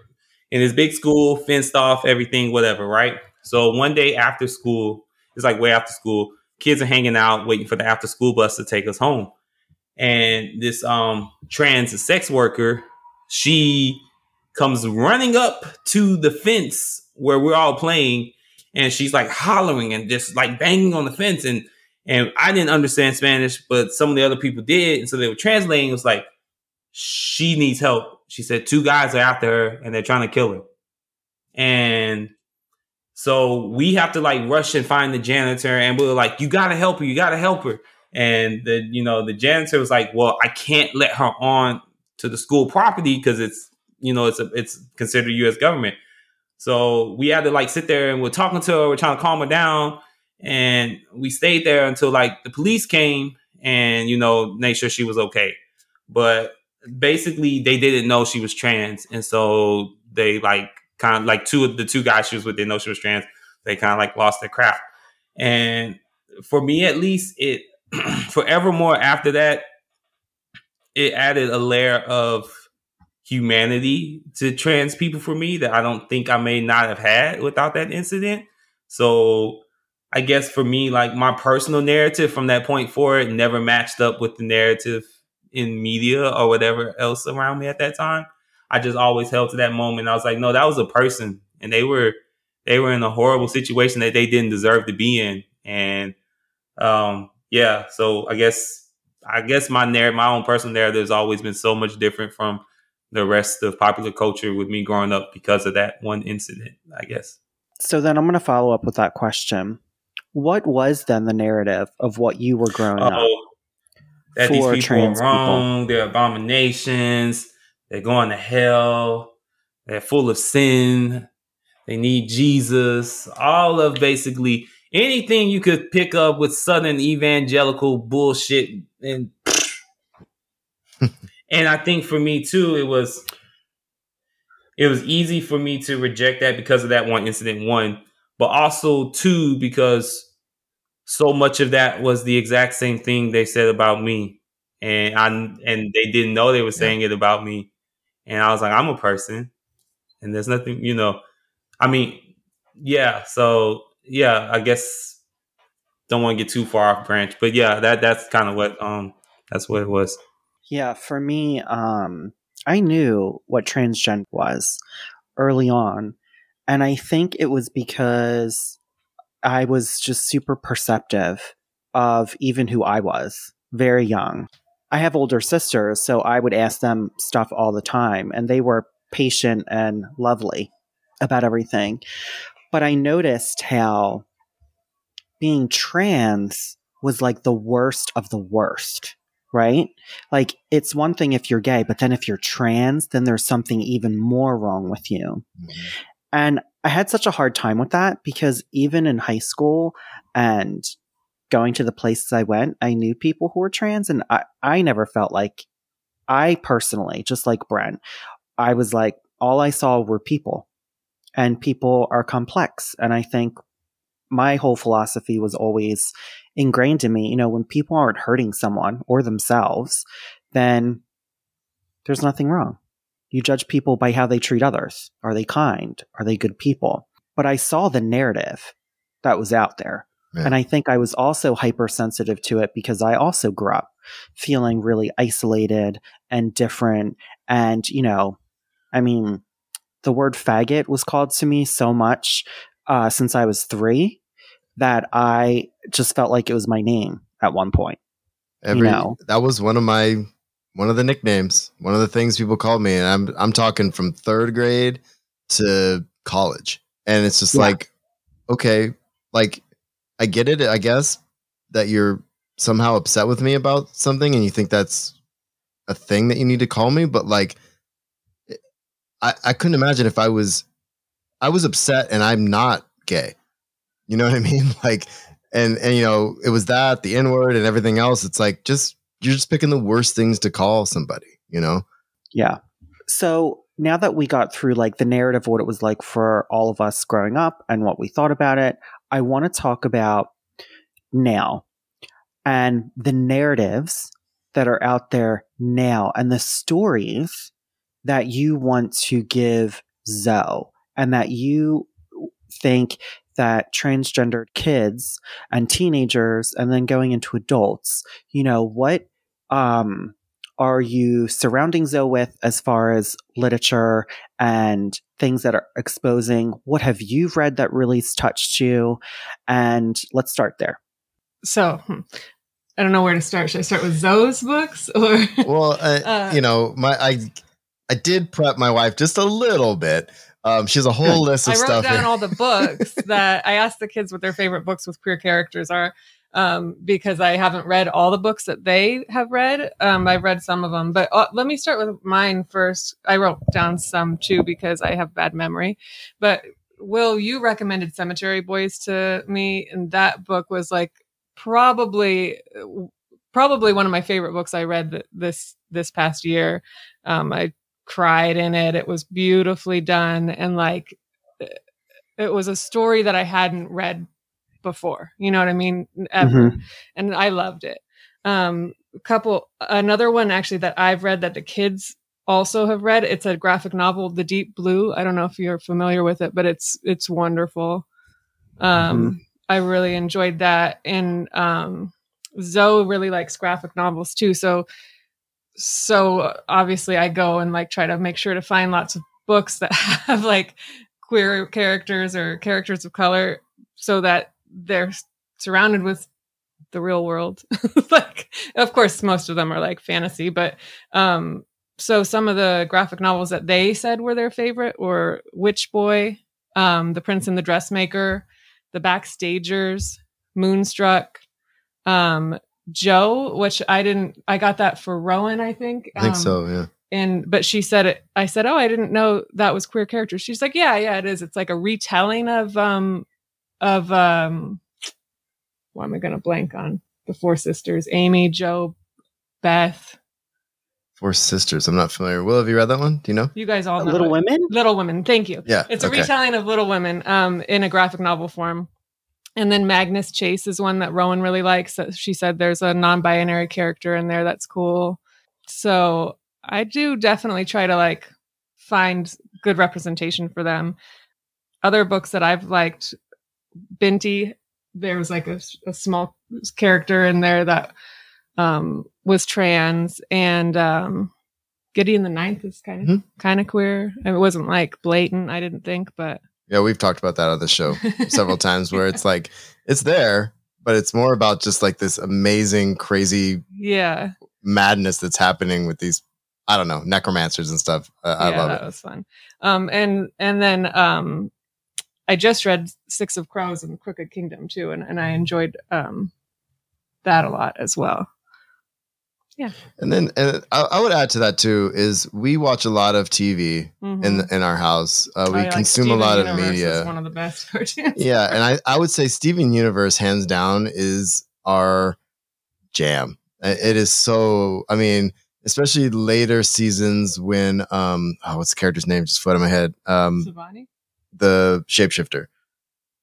in this big school, fenced off, everything, whatever, right? So one day after school, it's like way after school, kids are hanging out, waiting for the after school bus to take us home. And this um, trans sex worker, she comes running up to the fence where we're all playing, and she's like hollering and just like banging on the fence. And and I didn't understand Spanish, but some of the other people did. And so they were translating. It was like, she needs help. She said two guys are after her and they're trying to kill her. And so we have to like rush and find the janitor, and we were like, you got to help her. You got to help her. And the, you know, the janitor was like, well, I can't let her on to the school property because it's, you know, it's a, it's considered U S government. So we had to like sit there, and we're talking to her. We're trying to calm her down. And we stayed there until like the police came and, you know, made sure she was okay. But basically, they didn't know she was trans, and so they like kind of like two of the two guys she was with didn't know she was trans. They kind of like lost their craft. And for me, at least, it forevermore after that, it added a layer of humanity to trans people for me that I don't think I may not have had without that incident. So I guess for me, like, my personal narrative from that point forward never matched up with the narrative in media or whatever else around me at that time. I just always held to that moment. I was like, no, that was a person, and they were, they were in a horrible situation that they didn't deserve to be in. And Um, yeah, so I guess I guess my narrative, my own personal narrative, has always been so much different from the rest of popular culture with me growing up because of that one incident, I guess. So then I'm going to follow up with that question. What was then the narrative of what you were growing Uh-oh. up? That these people trans are wrong, people. They're abominations, they're going to hell, they're full of sin, they need Jesus, all of basically anything you could pick up with Southern evangelical bullshit. And and I think for me too, it was it was easy for me to reject that because of that one incident, one, but also two, because so much of that was the exact same thing they said about me. And I, and they didn't know they were saying it about me. And I was like, I'm a person and there's nothing, you know, I mean, yeah. So yeah, I guess don't want to get too far off branch, but yeah, that, that's kind of what, um, that's what it was. Yeah. For me, um, I knew what transgender was early on. And I think it was because I was just super perceptive of even who I was, very young. I have older sisters, so I would ask them stuff all the time, and they were patient and lovely about everything. But I noticed how being trans was like the worst of the worst, right? Like, it's one thing if you're gay, but then if you're trans, then there's something even more wrong with you. Mm-hmm. And I had such a hard time with that because even in high school and going to the places I went, I knew people who were trans, and I, I never felt like I personally, just like Brent, I was like, all I saw were people, and people are complex. And I think my whole philosophy was always ingrained in me. You know, when people aren't hurting someone or themselves, then there's nothing wrong. You judge people by how they treat others. Are they kind? Are they good people? But I saw the narrative that was out there. Yeah. And I think I was also hypersensitive to it because I also grew up feeling really isolated and different. And, you know, I mean, the word faggot was called to me so much uh, since I was three that I just felt like it was my name at one point. Every, you know? That was one of my... One of the nicknames, one of the things people called me, and I'm I'm talking from third grade to college. And it's just yeah. like, okay, like I get it, I guess, that you're somehow upset with me about something and you think that's a thing that you need to call me. But like, I, I couldn't imagine if I was, I was upset and I'm not gay. You know what I mean? Like, and, and you know, it was that, the N-word and everything else. It's like, just, you're just picking the worst things to call somebody, you know? Yeah. So now that we got through like the narrative, what it was like for all of us growing up and what we thought about it, I want to talk about now and the narratives that are out there now and the stories that you want to give Zoe and that you think that transgendered kids and teenagers and then going into adults, you know, what um, are you surrounding Zoe with as far as literature and things that are exposing? What have you read that really touched you? And let's start there. So I don't know where to start. Should I start with Zoe's books or? Well, I, uh, you know, my I I did prep my wife just a little bit. Um, she has a whole list of stuff. I wrote stuff down all the books that I asked the kids what their favorite books with queer characters are, um, because I haven't read all the books that they have read. Um, I've read some of them, but uh, let me start with mine first. I wrote down some too because I have bad memory. But Will, you recommended Cemetery Boys to me, and that book was like probably probably one of my favorite books I read th- this this past year. Um, I. cried in it. It was beautifully done. And like, it was a story that I hadn't read before, you know what I mean? Ever. Mm-hmm. And I loved it. Um, a couple, another one actually that I've read that the kids also have read. It's a graphic novel, The Deep Blue. I don't know if you're familiar with it, but it's, it's wonderful. Um, mm-hmm. I really enjoyed that. And, um, Zoe really likes graphic novels too. So, So obviously I go and like try to make sure to find lots of books that have like queer characters or characters of color so that they're surrounded with the real world. Like, of course, most of them are like fantasy, but um, so some of the graphic novels that they said were their favorite were Witch Boy, um, The Prince and the Dressmaker, The Backstagers, Moonstruck, um, Joe, which I didn't, I got that for Rowan, I think. I think um, so, yeah. And, but she said it, I said, oh, I didn't know that was queer characters. She's like, yeah, yeah, it is. It's like a retelling of, um, of, um, what am I going to blank on? The Four Sisters, Amy, Joe, Beth. Four Sisters. I'm not familiar. Will, have you read that one? Do you know? You guys all know. Little Women? Little Women. Thank you. Yeah. It's okay. A retelling of Little Women, um, in a graphic novel form. And then Magnus Chase is one that Rowan really likes. She said there's a non-binary character in there. That's cool. So I do definitely try to like find good representation for them. Other books that I've liked, Binti, there was like a, a small character in there that um, was trans, and um, Gideon the Ninth is kind of mm-hmm. kind of queer. It wasn't like blatant, I didn't think, but. Yeah, we've talked about that on the show several times where it's like, it's there, but it's more about just like this amazing, crazy yeah. madness that's happening with these, I don't know, necromancers and stuff. Uh, yeah, I love it. That was fun. Um, and and then um, I just read Six of Crows and Crooked Kingdom too, and, and I enjoyed um, that a lot as well. Yeah. And then and I, I would add to that too is we watch a lot of T V mm-hmm. in in our house. Uh, we I consume like a lot Universe of media. Is one of the best cartoons. Yeah, and I, I would say Steven Universe hands down is our jam. It is so I mean, especially later seasons when um oh what's the character's name just fled in my head? Um Savani? The shapeshifter.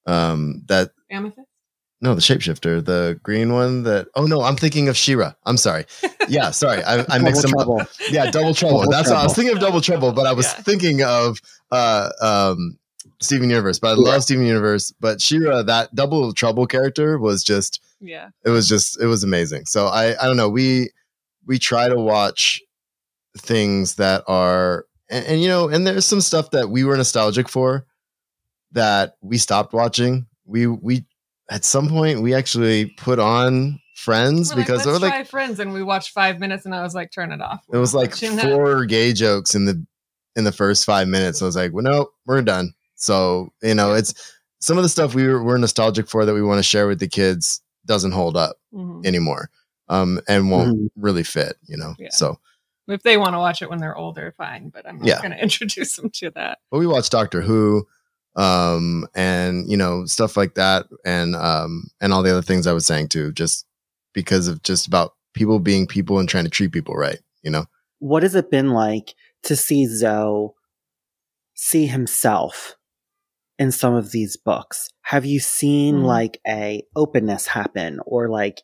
Um that Amethyst? No, the shapeshifter, the green one that... Oh, no, I'm thinking of She-Ra. I'm sorry. Yeah, sorry. I, I mixed them up. Yeah, Double Trouble. Double That's trouble. What I was thinking of Double Trouble, but I was yeah. thinking of uh, um, Steven Universe. But I love yeah. Steven Universe. But She-Ra, that Double Trouble character was just... Yeah. It was just... It was amazing. So I, I don't know. We we try to watch things that are... And, and, you know, and there's some stuff that we were nostalgic for that we stopped watching. We... we At some point, we actually put on Friends we're because like, let's like, try Friends, and we watched five minutes, and I was like, "Turn it off." We're it was like four that. gay jokes in the in the first five minutes. I was like, "Well, no, we're done." So you know, yeah. it's some of the stuff we were, we're nostalgic for that we want to share with the kids doesn't hold up mm-hmm. anymore, um, and won't mm-hmm. really fit. You know, yeah. so if they want to watch it when they're older, fine. But I'm not yeah. going to introduce them to that. But we watched Doctor Who. Um, and you know, stuff like that. And, um, and all the other things I was saying too, just because of just about people being people and trying to treat people right. You know, what has it been like to see Zoe see himself in some of these books? Have you seen mm-hmm. like a openness happen or like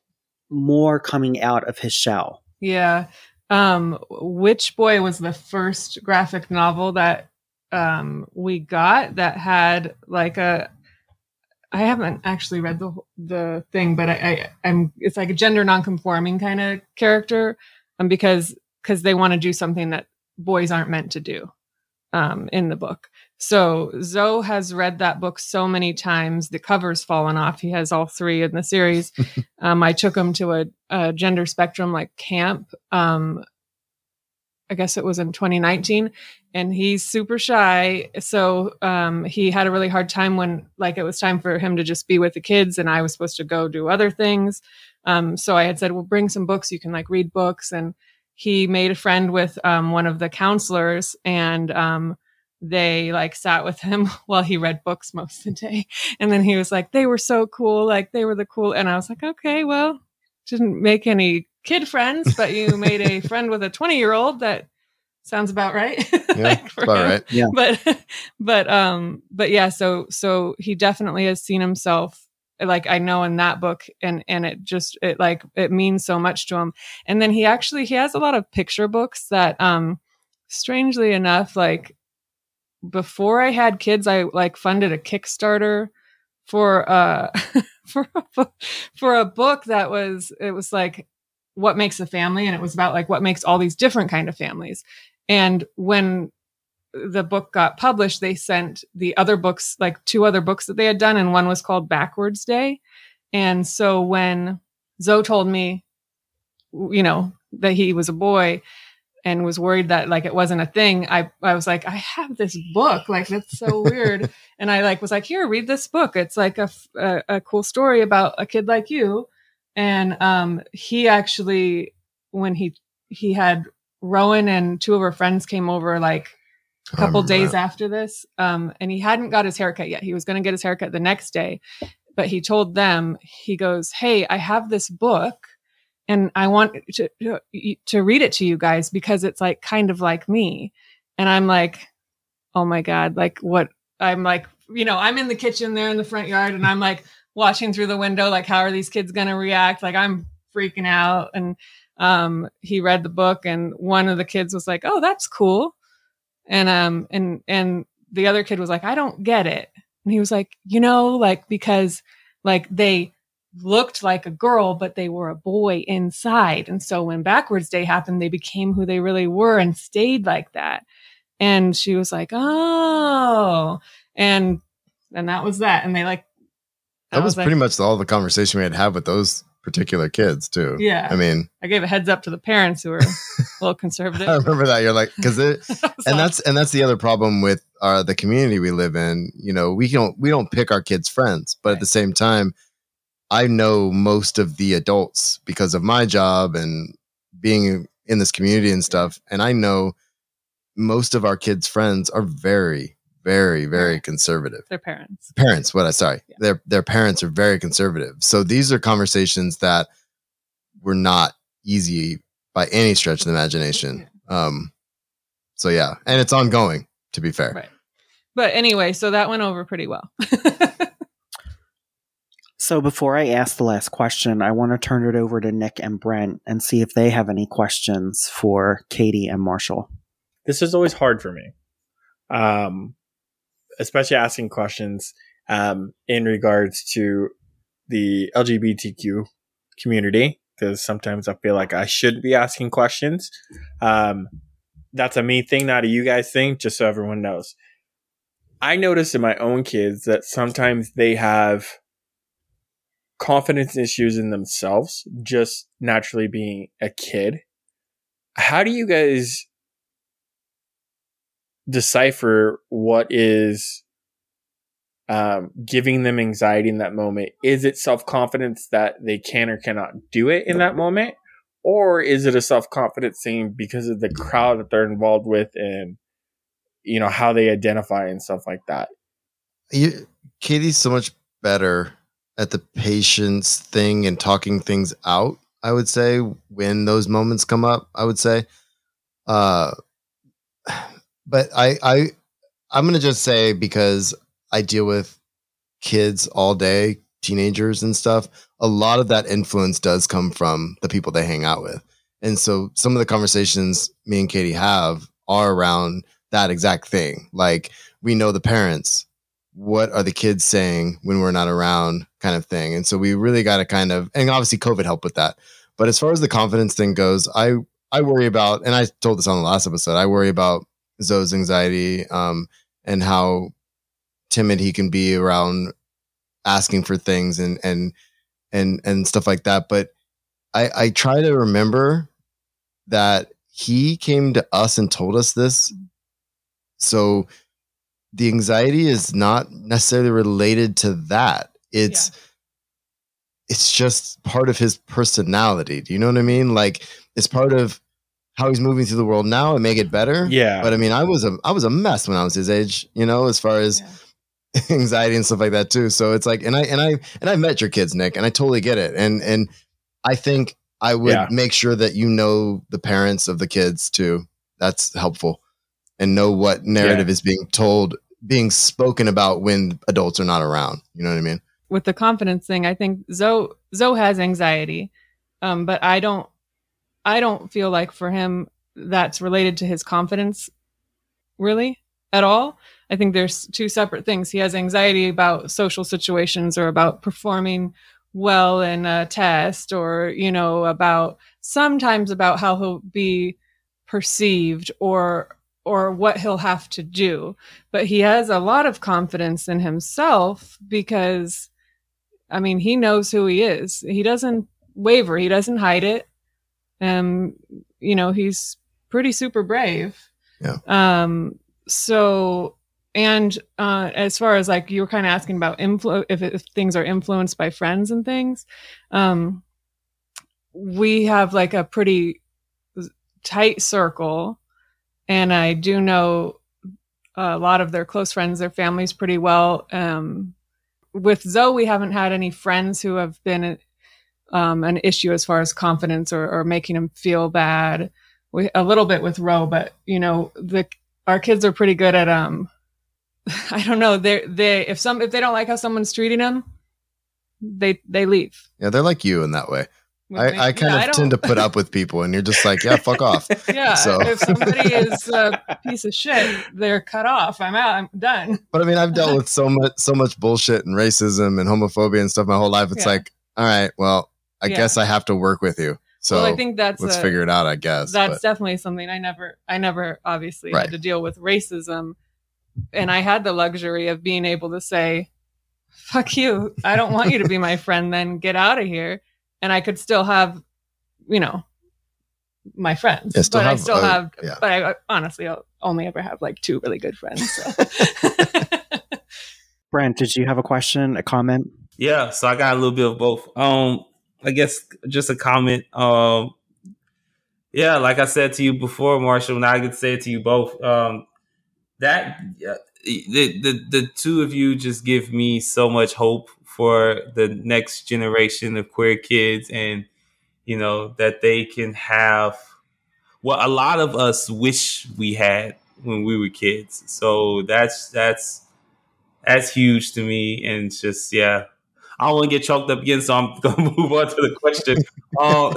more coming out of his shell? Yeah. Um, Witch Boy was the first graphic novel that, um we got that had like a I haven't actually read the the thing but I, I I'm it's like a gender non-conforming kind of character um because because they want to do something that boys aren't meant to do um in the book. So Zoe has read that book so many times the cover's fallen off. He has all three in the series. um I took him to a, a gender spectrum like camp um I guess it was in twenty nineteen and he's super shy. So, um, he had a really hard time when like, it was time for him to just be with the kids and I was supposed to go do other things. Um, so I had said, well, bring some books. You can like read books. And he made a friend with, um, one of the counselors and, um, they like sat with him while he read books most of the day. And then he was like, they were so cool. Like they were the cool. And I was like, okay, well, didn't make any kid friends, but you made a friend with a twenty year old. That sounds about right. Yeah, like for about him. Right. Yeah. But, but, um, but yeah, so, so he definitely has seen himself. Like I know in that book and, and it just, it like, it means so much to him. And then he actually, he has a lot of picture books that, um, strangely enough, like before I had kids, I like funded a Kickstarter for, uh, for, a book, for a book that was, it was like, what makes a family? And it was about like, what makes all these different kind of families. And when the book got published, they sent the other books, like two other books that they had done. And one was called Backwards Day. And so when Zoe told me, you know, that he was a boy and was worried that like it wasn't a thing. I, I was like, I have this book. Like, that's so weird. And I like was like, here, read this book. It's like a, a, a cool story about a kid like you. And um, he actually, when he he had Rowan and two of her friends came over like a couple days that. after this. Um, and he hadn't got his haircut yet. He was going to get his haircut the next day. But he told them, he goes, hey, I have this book and I want to, to read it to you guys because it's like kind of like me. And I'm like, oh my God, like what? I'm like, you know, I'm in the kitchen there in the front yard and I'm like watching through the window, like, how are these kids going to react? Like, I'm freaking out. And um, he read the book and one of the kids was like, oh, that's cool. And, um, and, and the other kid was like, I don't get it. And he was like, you know, like, because like they looked like a girl, but they were a boy inside. And so when Backwards Day happened, they became who they really were and stayed like that. And she was like, oh, and, and that was that. And they like, that was, was pretty like, much all the conversation we had had with those particular kids too. Yeah. I mean, I gave a heads up to the parents who were a little conservative. I remember that. You're like, cause it, and that's, and that's the other problem with uh, the community we live in. You know, we don't, we don't pick our kids' friends, but right. at the same time, I know most of the adults because of my job and being in this community and stuff. And I know most of our kids' friends are very, very, very conservative. Their parents. Parents, what I sorry. Yeah. Their their parents are very conservative. So these are conversations that were not easy by any stretch of the imagination. Yeah. Um so yeah. And it's ongoing, to be fair. Right. But anyway, so that went over pretty well. So before I ask the last question, I want to turn it over to Nick and Brent and see if they have any questions for Katie and Marshall. This is always hard for me. Um especially asking questions um, in regards to the L G B T Q community, because sometimes I feel like I should be asking questions. Um, that's a me thing, not a you guys thing, just so everyone knows. I notice in my own kids that sometimes they have confidence issues in themselves, just naturally being a kid. How do you guys decipher what is um, giving them anxiety in that moment? Is it self-confidence that they can or cannot do it in that moment? Or is it a self-confidence thing because of the crowd that they're involved with and, you know, how they identify and stuff like that? You, Katie's so much better at the patience thing and talking things out, I would say, when those moments come up, I would say. Uh, But I, I, I'm going to just say, because I deal with kids all day, teenagers and stuff, a lot of that influence does come from the people they hang out with. And so some of the conversations me and Katie have are around that exact thing. Like, we know the parents, what are the kids saying when we're not around, kind of thing. And so we really got to kind of, and obviously COVID helped with that. But as far as the confidence thing goes, I, I worry about, and I told this on the last episode, I worry about Zoe's anxiety um, and how timid he can be around asking for things and and and and stuff like that. But I, I try to remember that he came to us and told us this. So the anxiety is not necessarily related to that. It's yeah. it's just part of his personality. Do you know what I mean? Like, it's part of how he's moving through the world now and make it better. Yeah. But I mean, I was a, I was a mess when I was his age, you know, as far as yeah. anxiety and stuff like that too. So it's like, and I, and I, and I've met your kids, Nick, and I totally get it. And, and I think I would yeah. make sure that, you know, the parents of the kids too. That's helpful. And know what narrative yeah. is being told, being spoken about when adults are not around. You know what I mean? With the confidence thing, I think Zoe, Zoe has anxiety. Um, but I don't, I don't feel like for him that's related to his confidence really at all. I think there's two separate things. He has anxiety about social situations or about performing well in a test, or, you know, about sometimes about how he'll be perceived or, or what he'll have to do. But he has a lot of confidence in himself because, I mean, he knows who he is. He doesn't, waver. He doesn't hide it. Um, you know, he's pretty super brave. Yeah. Um, so, and uh, as far as like you were kind of asking about influ- if, if things are influenced by Friends and things, um, we have like a pretty tight circle, and I do know a lot of their close friends, their families pretty well. Um, with Zoe, we haven't had any friends who have been um, an issue as far as confidence or, or making him feel bad. We, a little bit with Ro, but you know, the our kids are pretty good at um, I don't know, they they if some if they don't like how someone's treating them, they they leave. Yeah, they're like you in that way. I, I kind yeah, of I tend to put up with people, and you're just like, yeah, fuck off. Yeah, so. If somebody is a piece of shit, they're cut off. I'm out. I'm done. But I mean, I've dealt with so much, so much bullshit and racism and homophobia and stuff my whole life. It's yeah. like, all right, well, I yeah. guess I have to work with you. So well, I think that's let's a, figure it out. I guess that's but. definitely something I never, I never obviously right. had to deal with racism, and I had the luxury of being able to say, "Fuck you! I don't want you to be my friend. Then get out of here." And I could still have, you know, my friends, yeah, but have, I still uh, have, yeah. but I honestly I'll only ever have like two really good friends. So. Brent, did you have a question, a comment? Yeah. So I got a little bit of both. Um, I guess just a comment. Um, yeah. Like I said to you before, Marshall, and I could say it to you both, um, that uh, the, the, the two of you just give me so much hope for the next generation of queer kids, and, you know, that they can have what a lot of us wish we had when we were kids. So that's, that's, that's huge to me. And just, yeah, I don't want to get choked up again. So I'm going to move on to the question. um,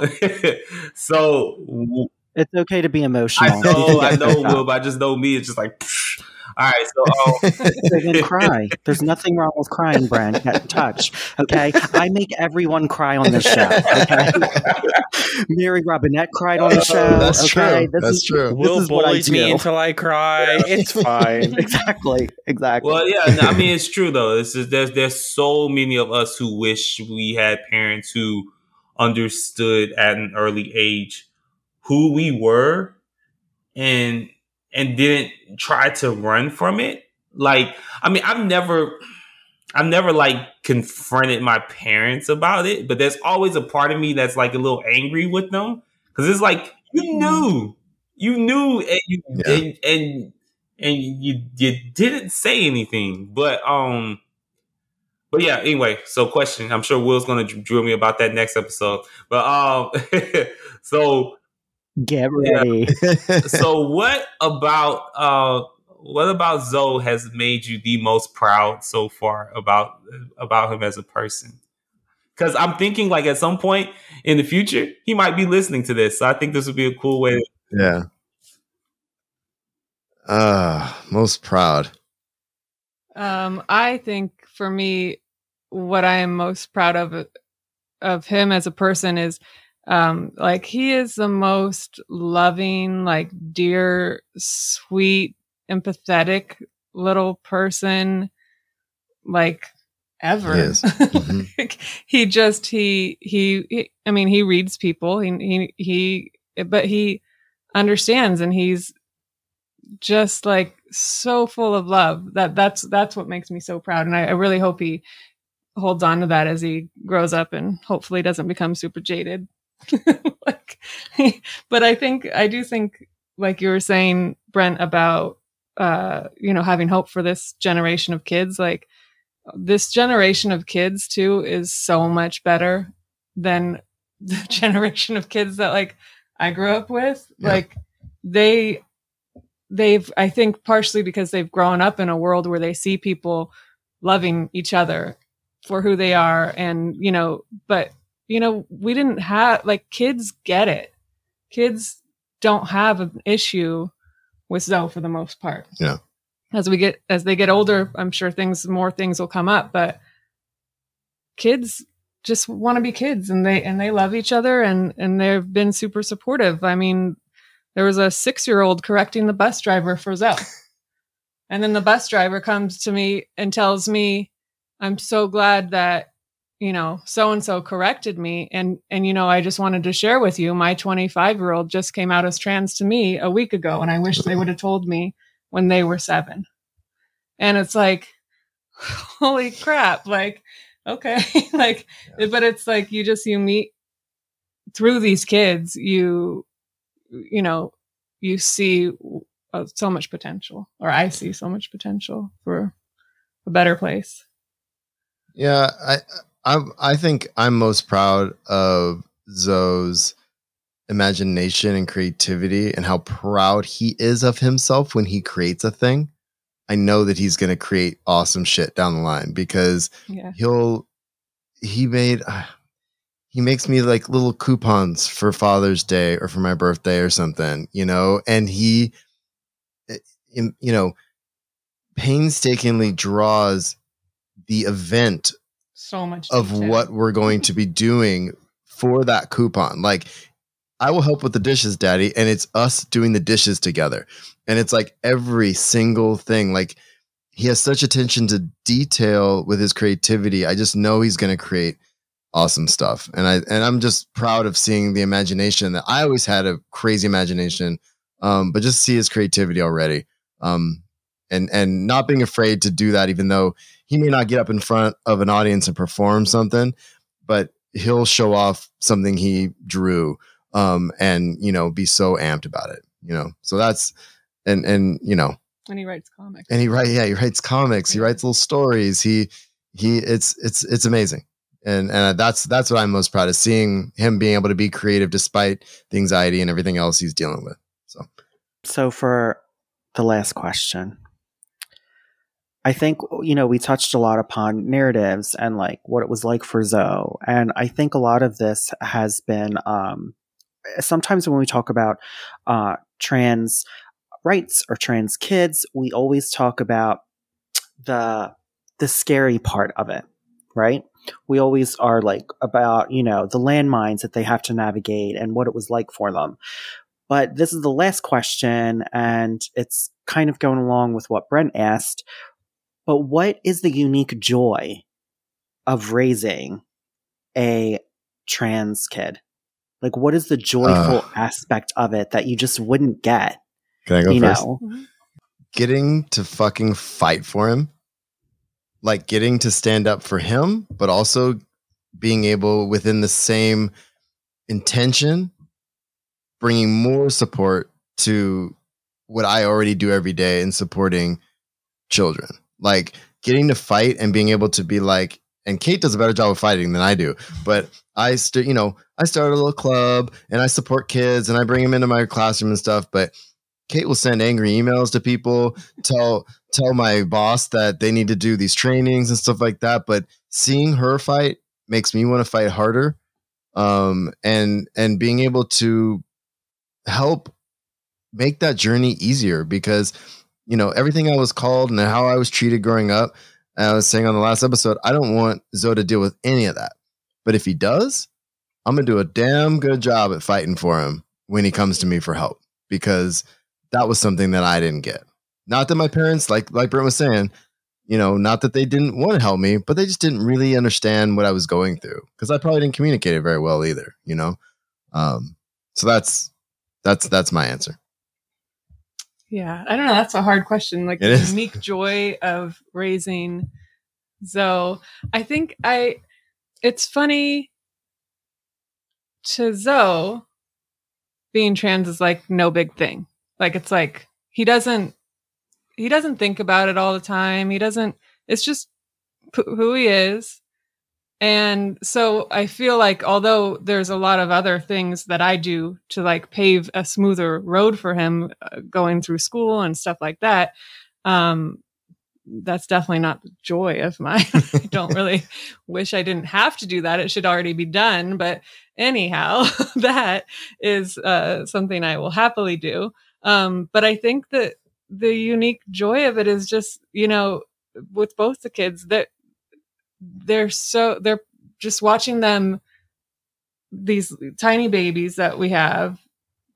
so it's okay to be emotional. I know, I know, Will, but I just know me. It's just like, psh. All right, so um, they cry. There's nothing wrong with crying, Brent. Touch, okay? I make everyone cry on this show. Okay, Mary Robinette cried on the show. Uh, that's okay? true. This that's is, true. Will bullies me until I cry. Yeah. It's fine. exactly. Exactly. Well, yeah. No, I mean, it's true though. It's just, there's there's so many of us who wish we had parents who understood at an early age who we were, and. and didn't try to run from it. Like, I mean, I've never, I've never like confronted my parents about it, but there's always a part of me that's like a little angry with them. Cause it's like, you knew, you knew, and you, yeah. and, and, and you, you didn't say anything, but, um, but yeah, anyway, so question, I'm sure Will's going to drill me about that next episode, but, um, so, get ready. Yeah. So what about uh what about Zoe has made you the most proud so far about about him as a person? Because I'm thinking like at some point in the future he might be listening to this, so I think this would be a cool way to- yeah uh most proud um I think for me what I am most proud of of him as a person is Um, like he is the most loving, like dear, sweet, empathetic little person, like ever. Yes. Mm-hmm. like, he just, he, he, he, I mean, he reads people, he, he, he, but he understands, and he's just like so full of love that that's, that's what makes me so proud. And I, I really hope he holds on to that as he grows up and hopefully doesn't become super jaded. like, but I think I do think, like you were saying, Brent, about uh, you know having hope for this generation of kids. Like this generation of kids too is so much better than the generation of kids that like I grew up with. Yeah. Like they, they've I think partially because they've grown up in a world where they see people loving each other for who they are, and you know, but. You know, we didn't have like kids get it. Kids don't have an issue with Zoe for the most part. Yeah. As we get as they get older, I'm sure things more things will come up, but kids just want to be kids, and they and they love each other, and and they've been super supportive. I mean, there was a six-year-old correcting the bus driver for Zoe. And then the bus driver comes to me and tells me, "I'm so glad that you know, so-and-so corrected me. And, and, you know, I just wanted to share with you, my twenty-five year old just came out as trans to me a week ago. And I wish they would have told me when they were seven. And it's like, holy crap. Like, okay. Like, yeah. But it's like, you just, you meet through these kids, you, you know, you see uh, so much potential, or I see so much potential for a better place. Yeah. I, I I think I'm most proud of Zoe's imagination and creativity and how proud he is of himself when he creates a thing. I know that he's going to create awesome shit down the line, because yeah. he'll he made uh, he makes me like little coupons for Father's Day or for my birthday or something, you know, and he, you know, painstakingly draws the event so much of detail. What we're going to be doing for that coupon. Like, I will help with the dishes, Daddy. And it's us doing the dishes together. And it's like every single thing. Like, he has such attention to detail with his creativity. I just know he's going to create awesome stuff. And I, and I'm just proud of seeing the imagination that I always had, a crazy imagination. Um, but just see his creativity already. Um, and, and not being afraid to do that, even though he may not get up in front of an audience and perform something, but he'll show off something he drew, um, and, you know, be so amped about it, you know? So that's, and, and, you know, and he writes comics and he writes, yeah, he writes comics. Yeah. He writes little stories. He, he it's, it's, it's amazing. And, and that's, that's what I'm most proud of, seeing him being able to be creative despite the anxiety and everything else he's dealing with. So, so for the last question, I think, you know, we touched a lot upon narratives and like what it was like for Zoe. And I think a lot of this has been, um, sometimes when we talk about uh, trans rights or trans kids, we always talk about the the scary part of it, right? We always are like about, you know, the landmines that they have to navigate and what it was like for them. But this is the last question, and it's kind of going along with what Brent asked. But what is the unique joy of raising a trans kid? Like, what is the joyful uh, aspect of it that you just wouldn't get? Can I go you first? Know? Getting to fucking fight for him. Like, getting to stand up for him, but also being able, within the same intention, bringing more support to what I already do every day in supporting children. Like, getting to fight and being able to be like, and Kate does a better job of fighting than I do, but I st- you know, I started a little club and I support kids and I bring them into my classroom and stuff. But Kate will send angry emails to people, tell, tell my boss that they need to do these trainings and stuff like that. But seeing her fight makes me want to fight harder. Um, and, and being able to help make that journey easier, because you know, everything I was called and how I was treated growing up, and I was saying on the last episode, I don't want Zoe to deal with any of that. But if he does, I'm going to do a damn good job at fighting for him when he comes to me for help, because that was something that I didn't get. Not that my parents, like like Brent was saying, you know, not that they didn't want to help me, but they just didn't really understand what I was going through, because I probably didn't communicate it very well either, you know? Um, so that's that's that's my answer. Yeah, I don't know. That's a hard question. Like, the unique joy of raising Zoe. I think I, it's funny to Zoe, being trans is like no big thing. Like, it's like, he doesn't, he doesn't think about it all the time. He doesn't, it's just p- who he is. And so I feel like, although there's a lot of other things that I do to like pave a smoother road for him uh, going through school and stuff like that, um, that's definitely not the joy of mine. I don't really wish I didn't have to do that. It should already be done. But anyhow, that is uh, something I will happily do. Um, but I think that the unique joy of it is just, you know, with both the kids, that they're so they're just watching them, these tiny babies that we have,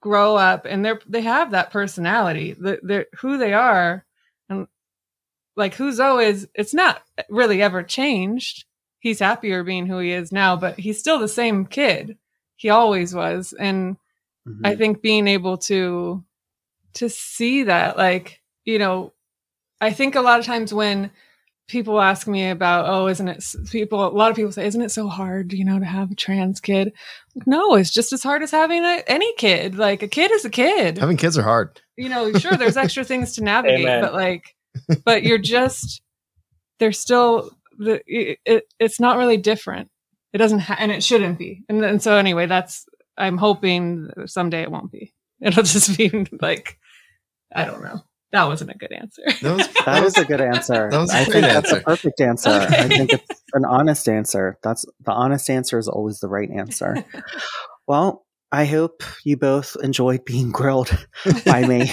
grow up, and they're they have that personality, the, they're who they are, and like who Zoe is, it's not really ever changed. he's happier being who he is now, but he's still the same kid. He always was. And mm-hmm. I think being able to, to see that, like, you know, I think a lot of times when people ask me about, oh, isn't it people, a lot of people say, isn't it so hard, you know, to have a trans kid? No, it's just as hard as having a, any kid. Like, a kid is a kid. Having kids are hard. You know, sure, there's extra things to navigate, Amen. but like, but you're just, there's still, the, it, it, it's not really different. It doesn't, ha- and it shouldn't be. And, and so anyway, that's, I'm hoping someday it won't be. It'll just be like, I don't know. That wasn't a good answer. That was, that was a good answer. That was I think answer. That's a perfect answer. Okay. I think it's an honest answer. That's the honest answer is always the right answer. Well, I hope you both enjoyed being grilled by me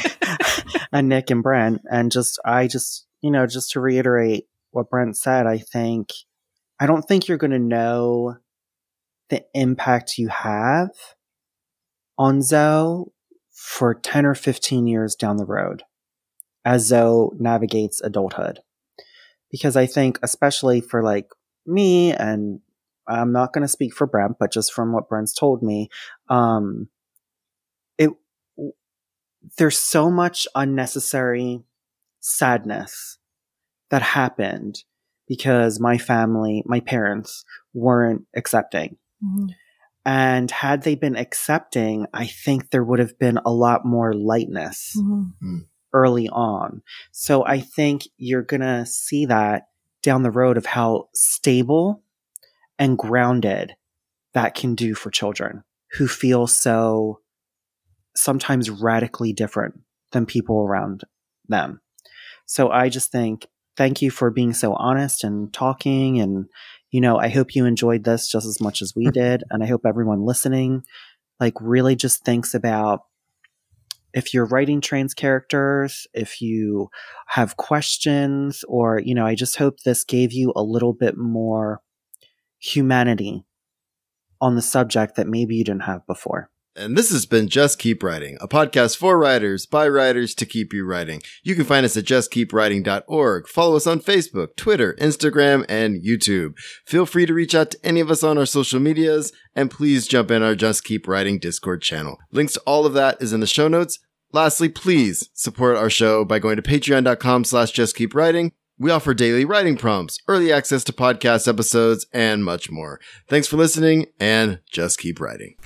and Nick and Brent. And just, I just, you know, just to reiterate what Brent said, I think, I don't think you're going to know the impact you have on Zoe for ten or fifteen years down the road, as Zoe navigates adulthood. Because I think, especially for like me, and I'm not going to speak for Brent, but just from what Brent's told me, um, it there's so much unnecessary sadness that happened because my family, my parents weren't accepting. Mm-hmm. And had they been accepting, I think there would have been a lot more lightness. Mm-hmm. Early on. So I think you're going to see that down the road of how stable and grounded that can do for children who feel so sometimes radically different than people around them. So I just think, thank you for being so honest and talking. And, you know, I hope you enjoyed this just as much as we did. And I hope everyone listening, like, really just thinks about, if you're writing trans characters, if you have questions, or, you know, I just hope this gave you a little bit more humanity on the subject that maybe you didn't have before. And this has been Just Keep Writing, a podcast for writers, by writers, to keep you writing. You can find us at just keep writing dot org. Follow us on Facebook, Twitter, Instagram, and YouTube. Feel free to reach out to any of us on our social medias, and please jump in our Just Keep Writing Discord channel. Links to all of that is in the show notes. Lastly, please support our show by going to patreon dot com slash just keep writing. We offer daily writing prompts, early access to podcast episodes, and much more. Thanks for listening, and just keep writing.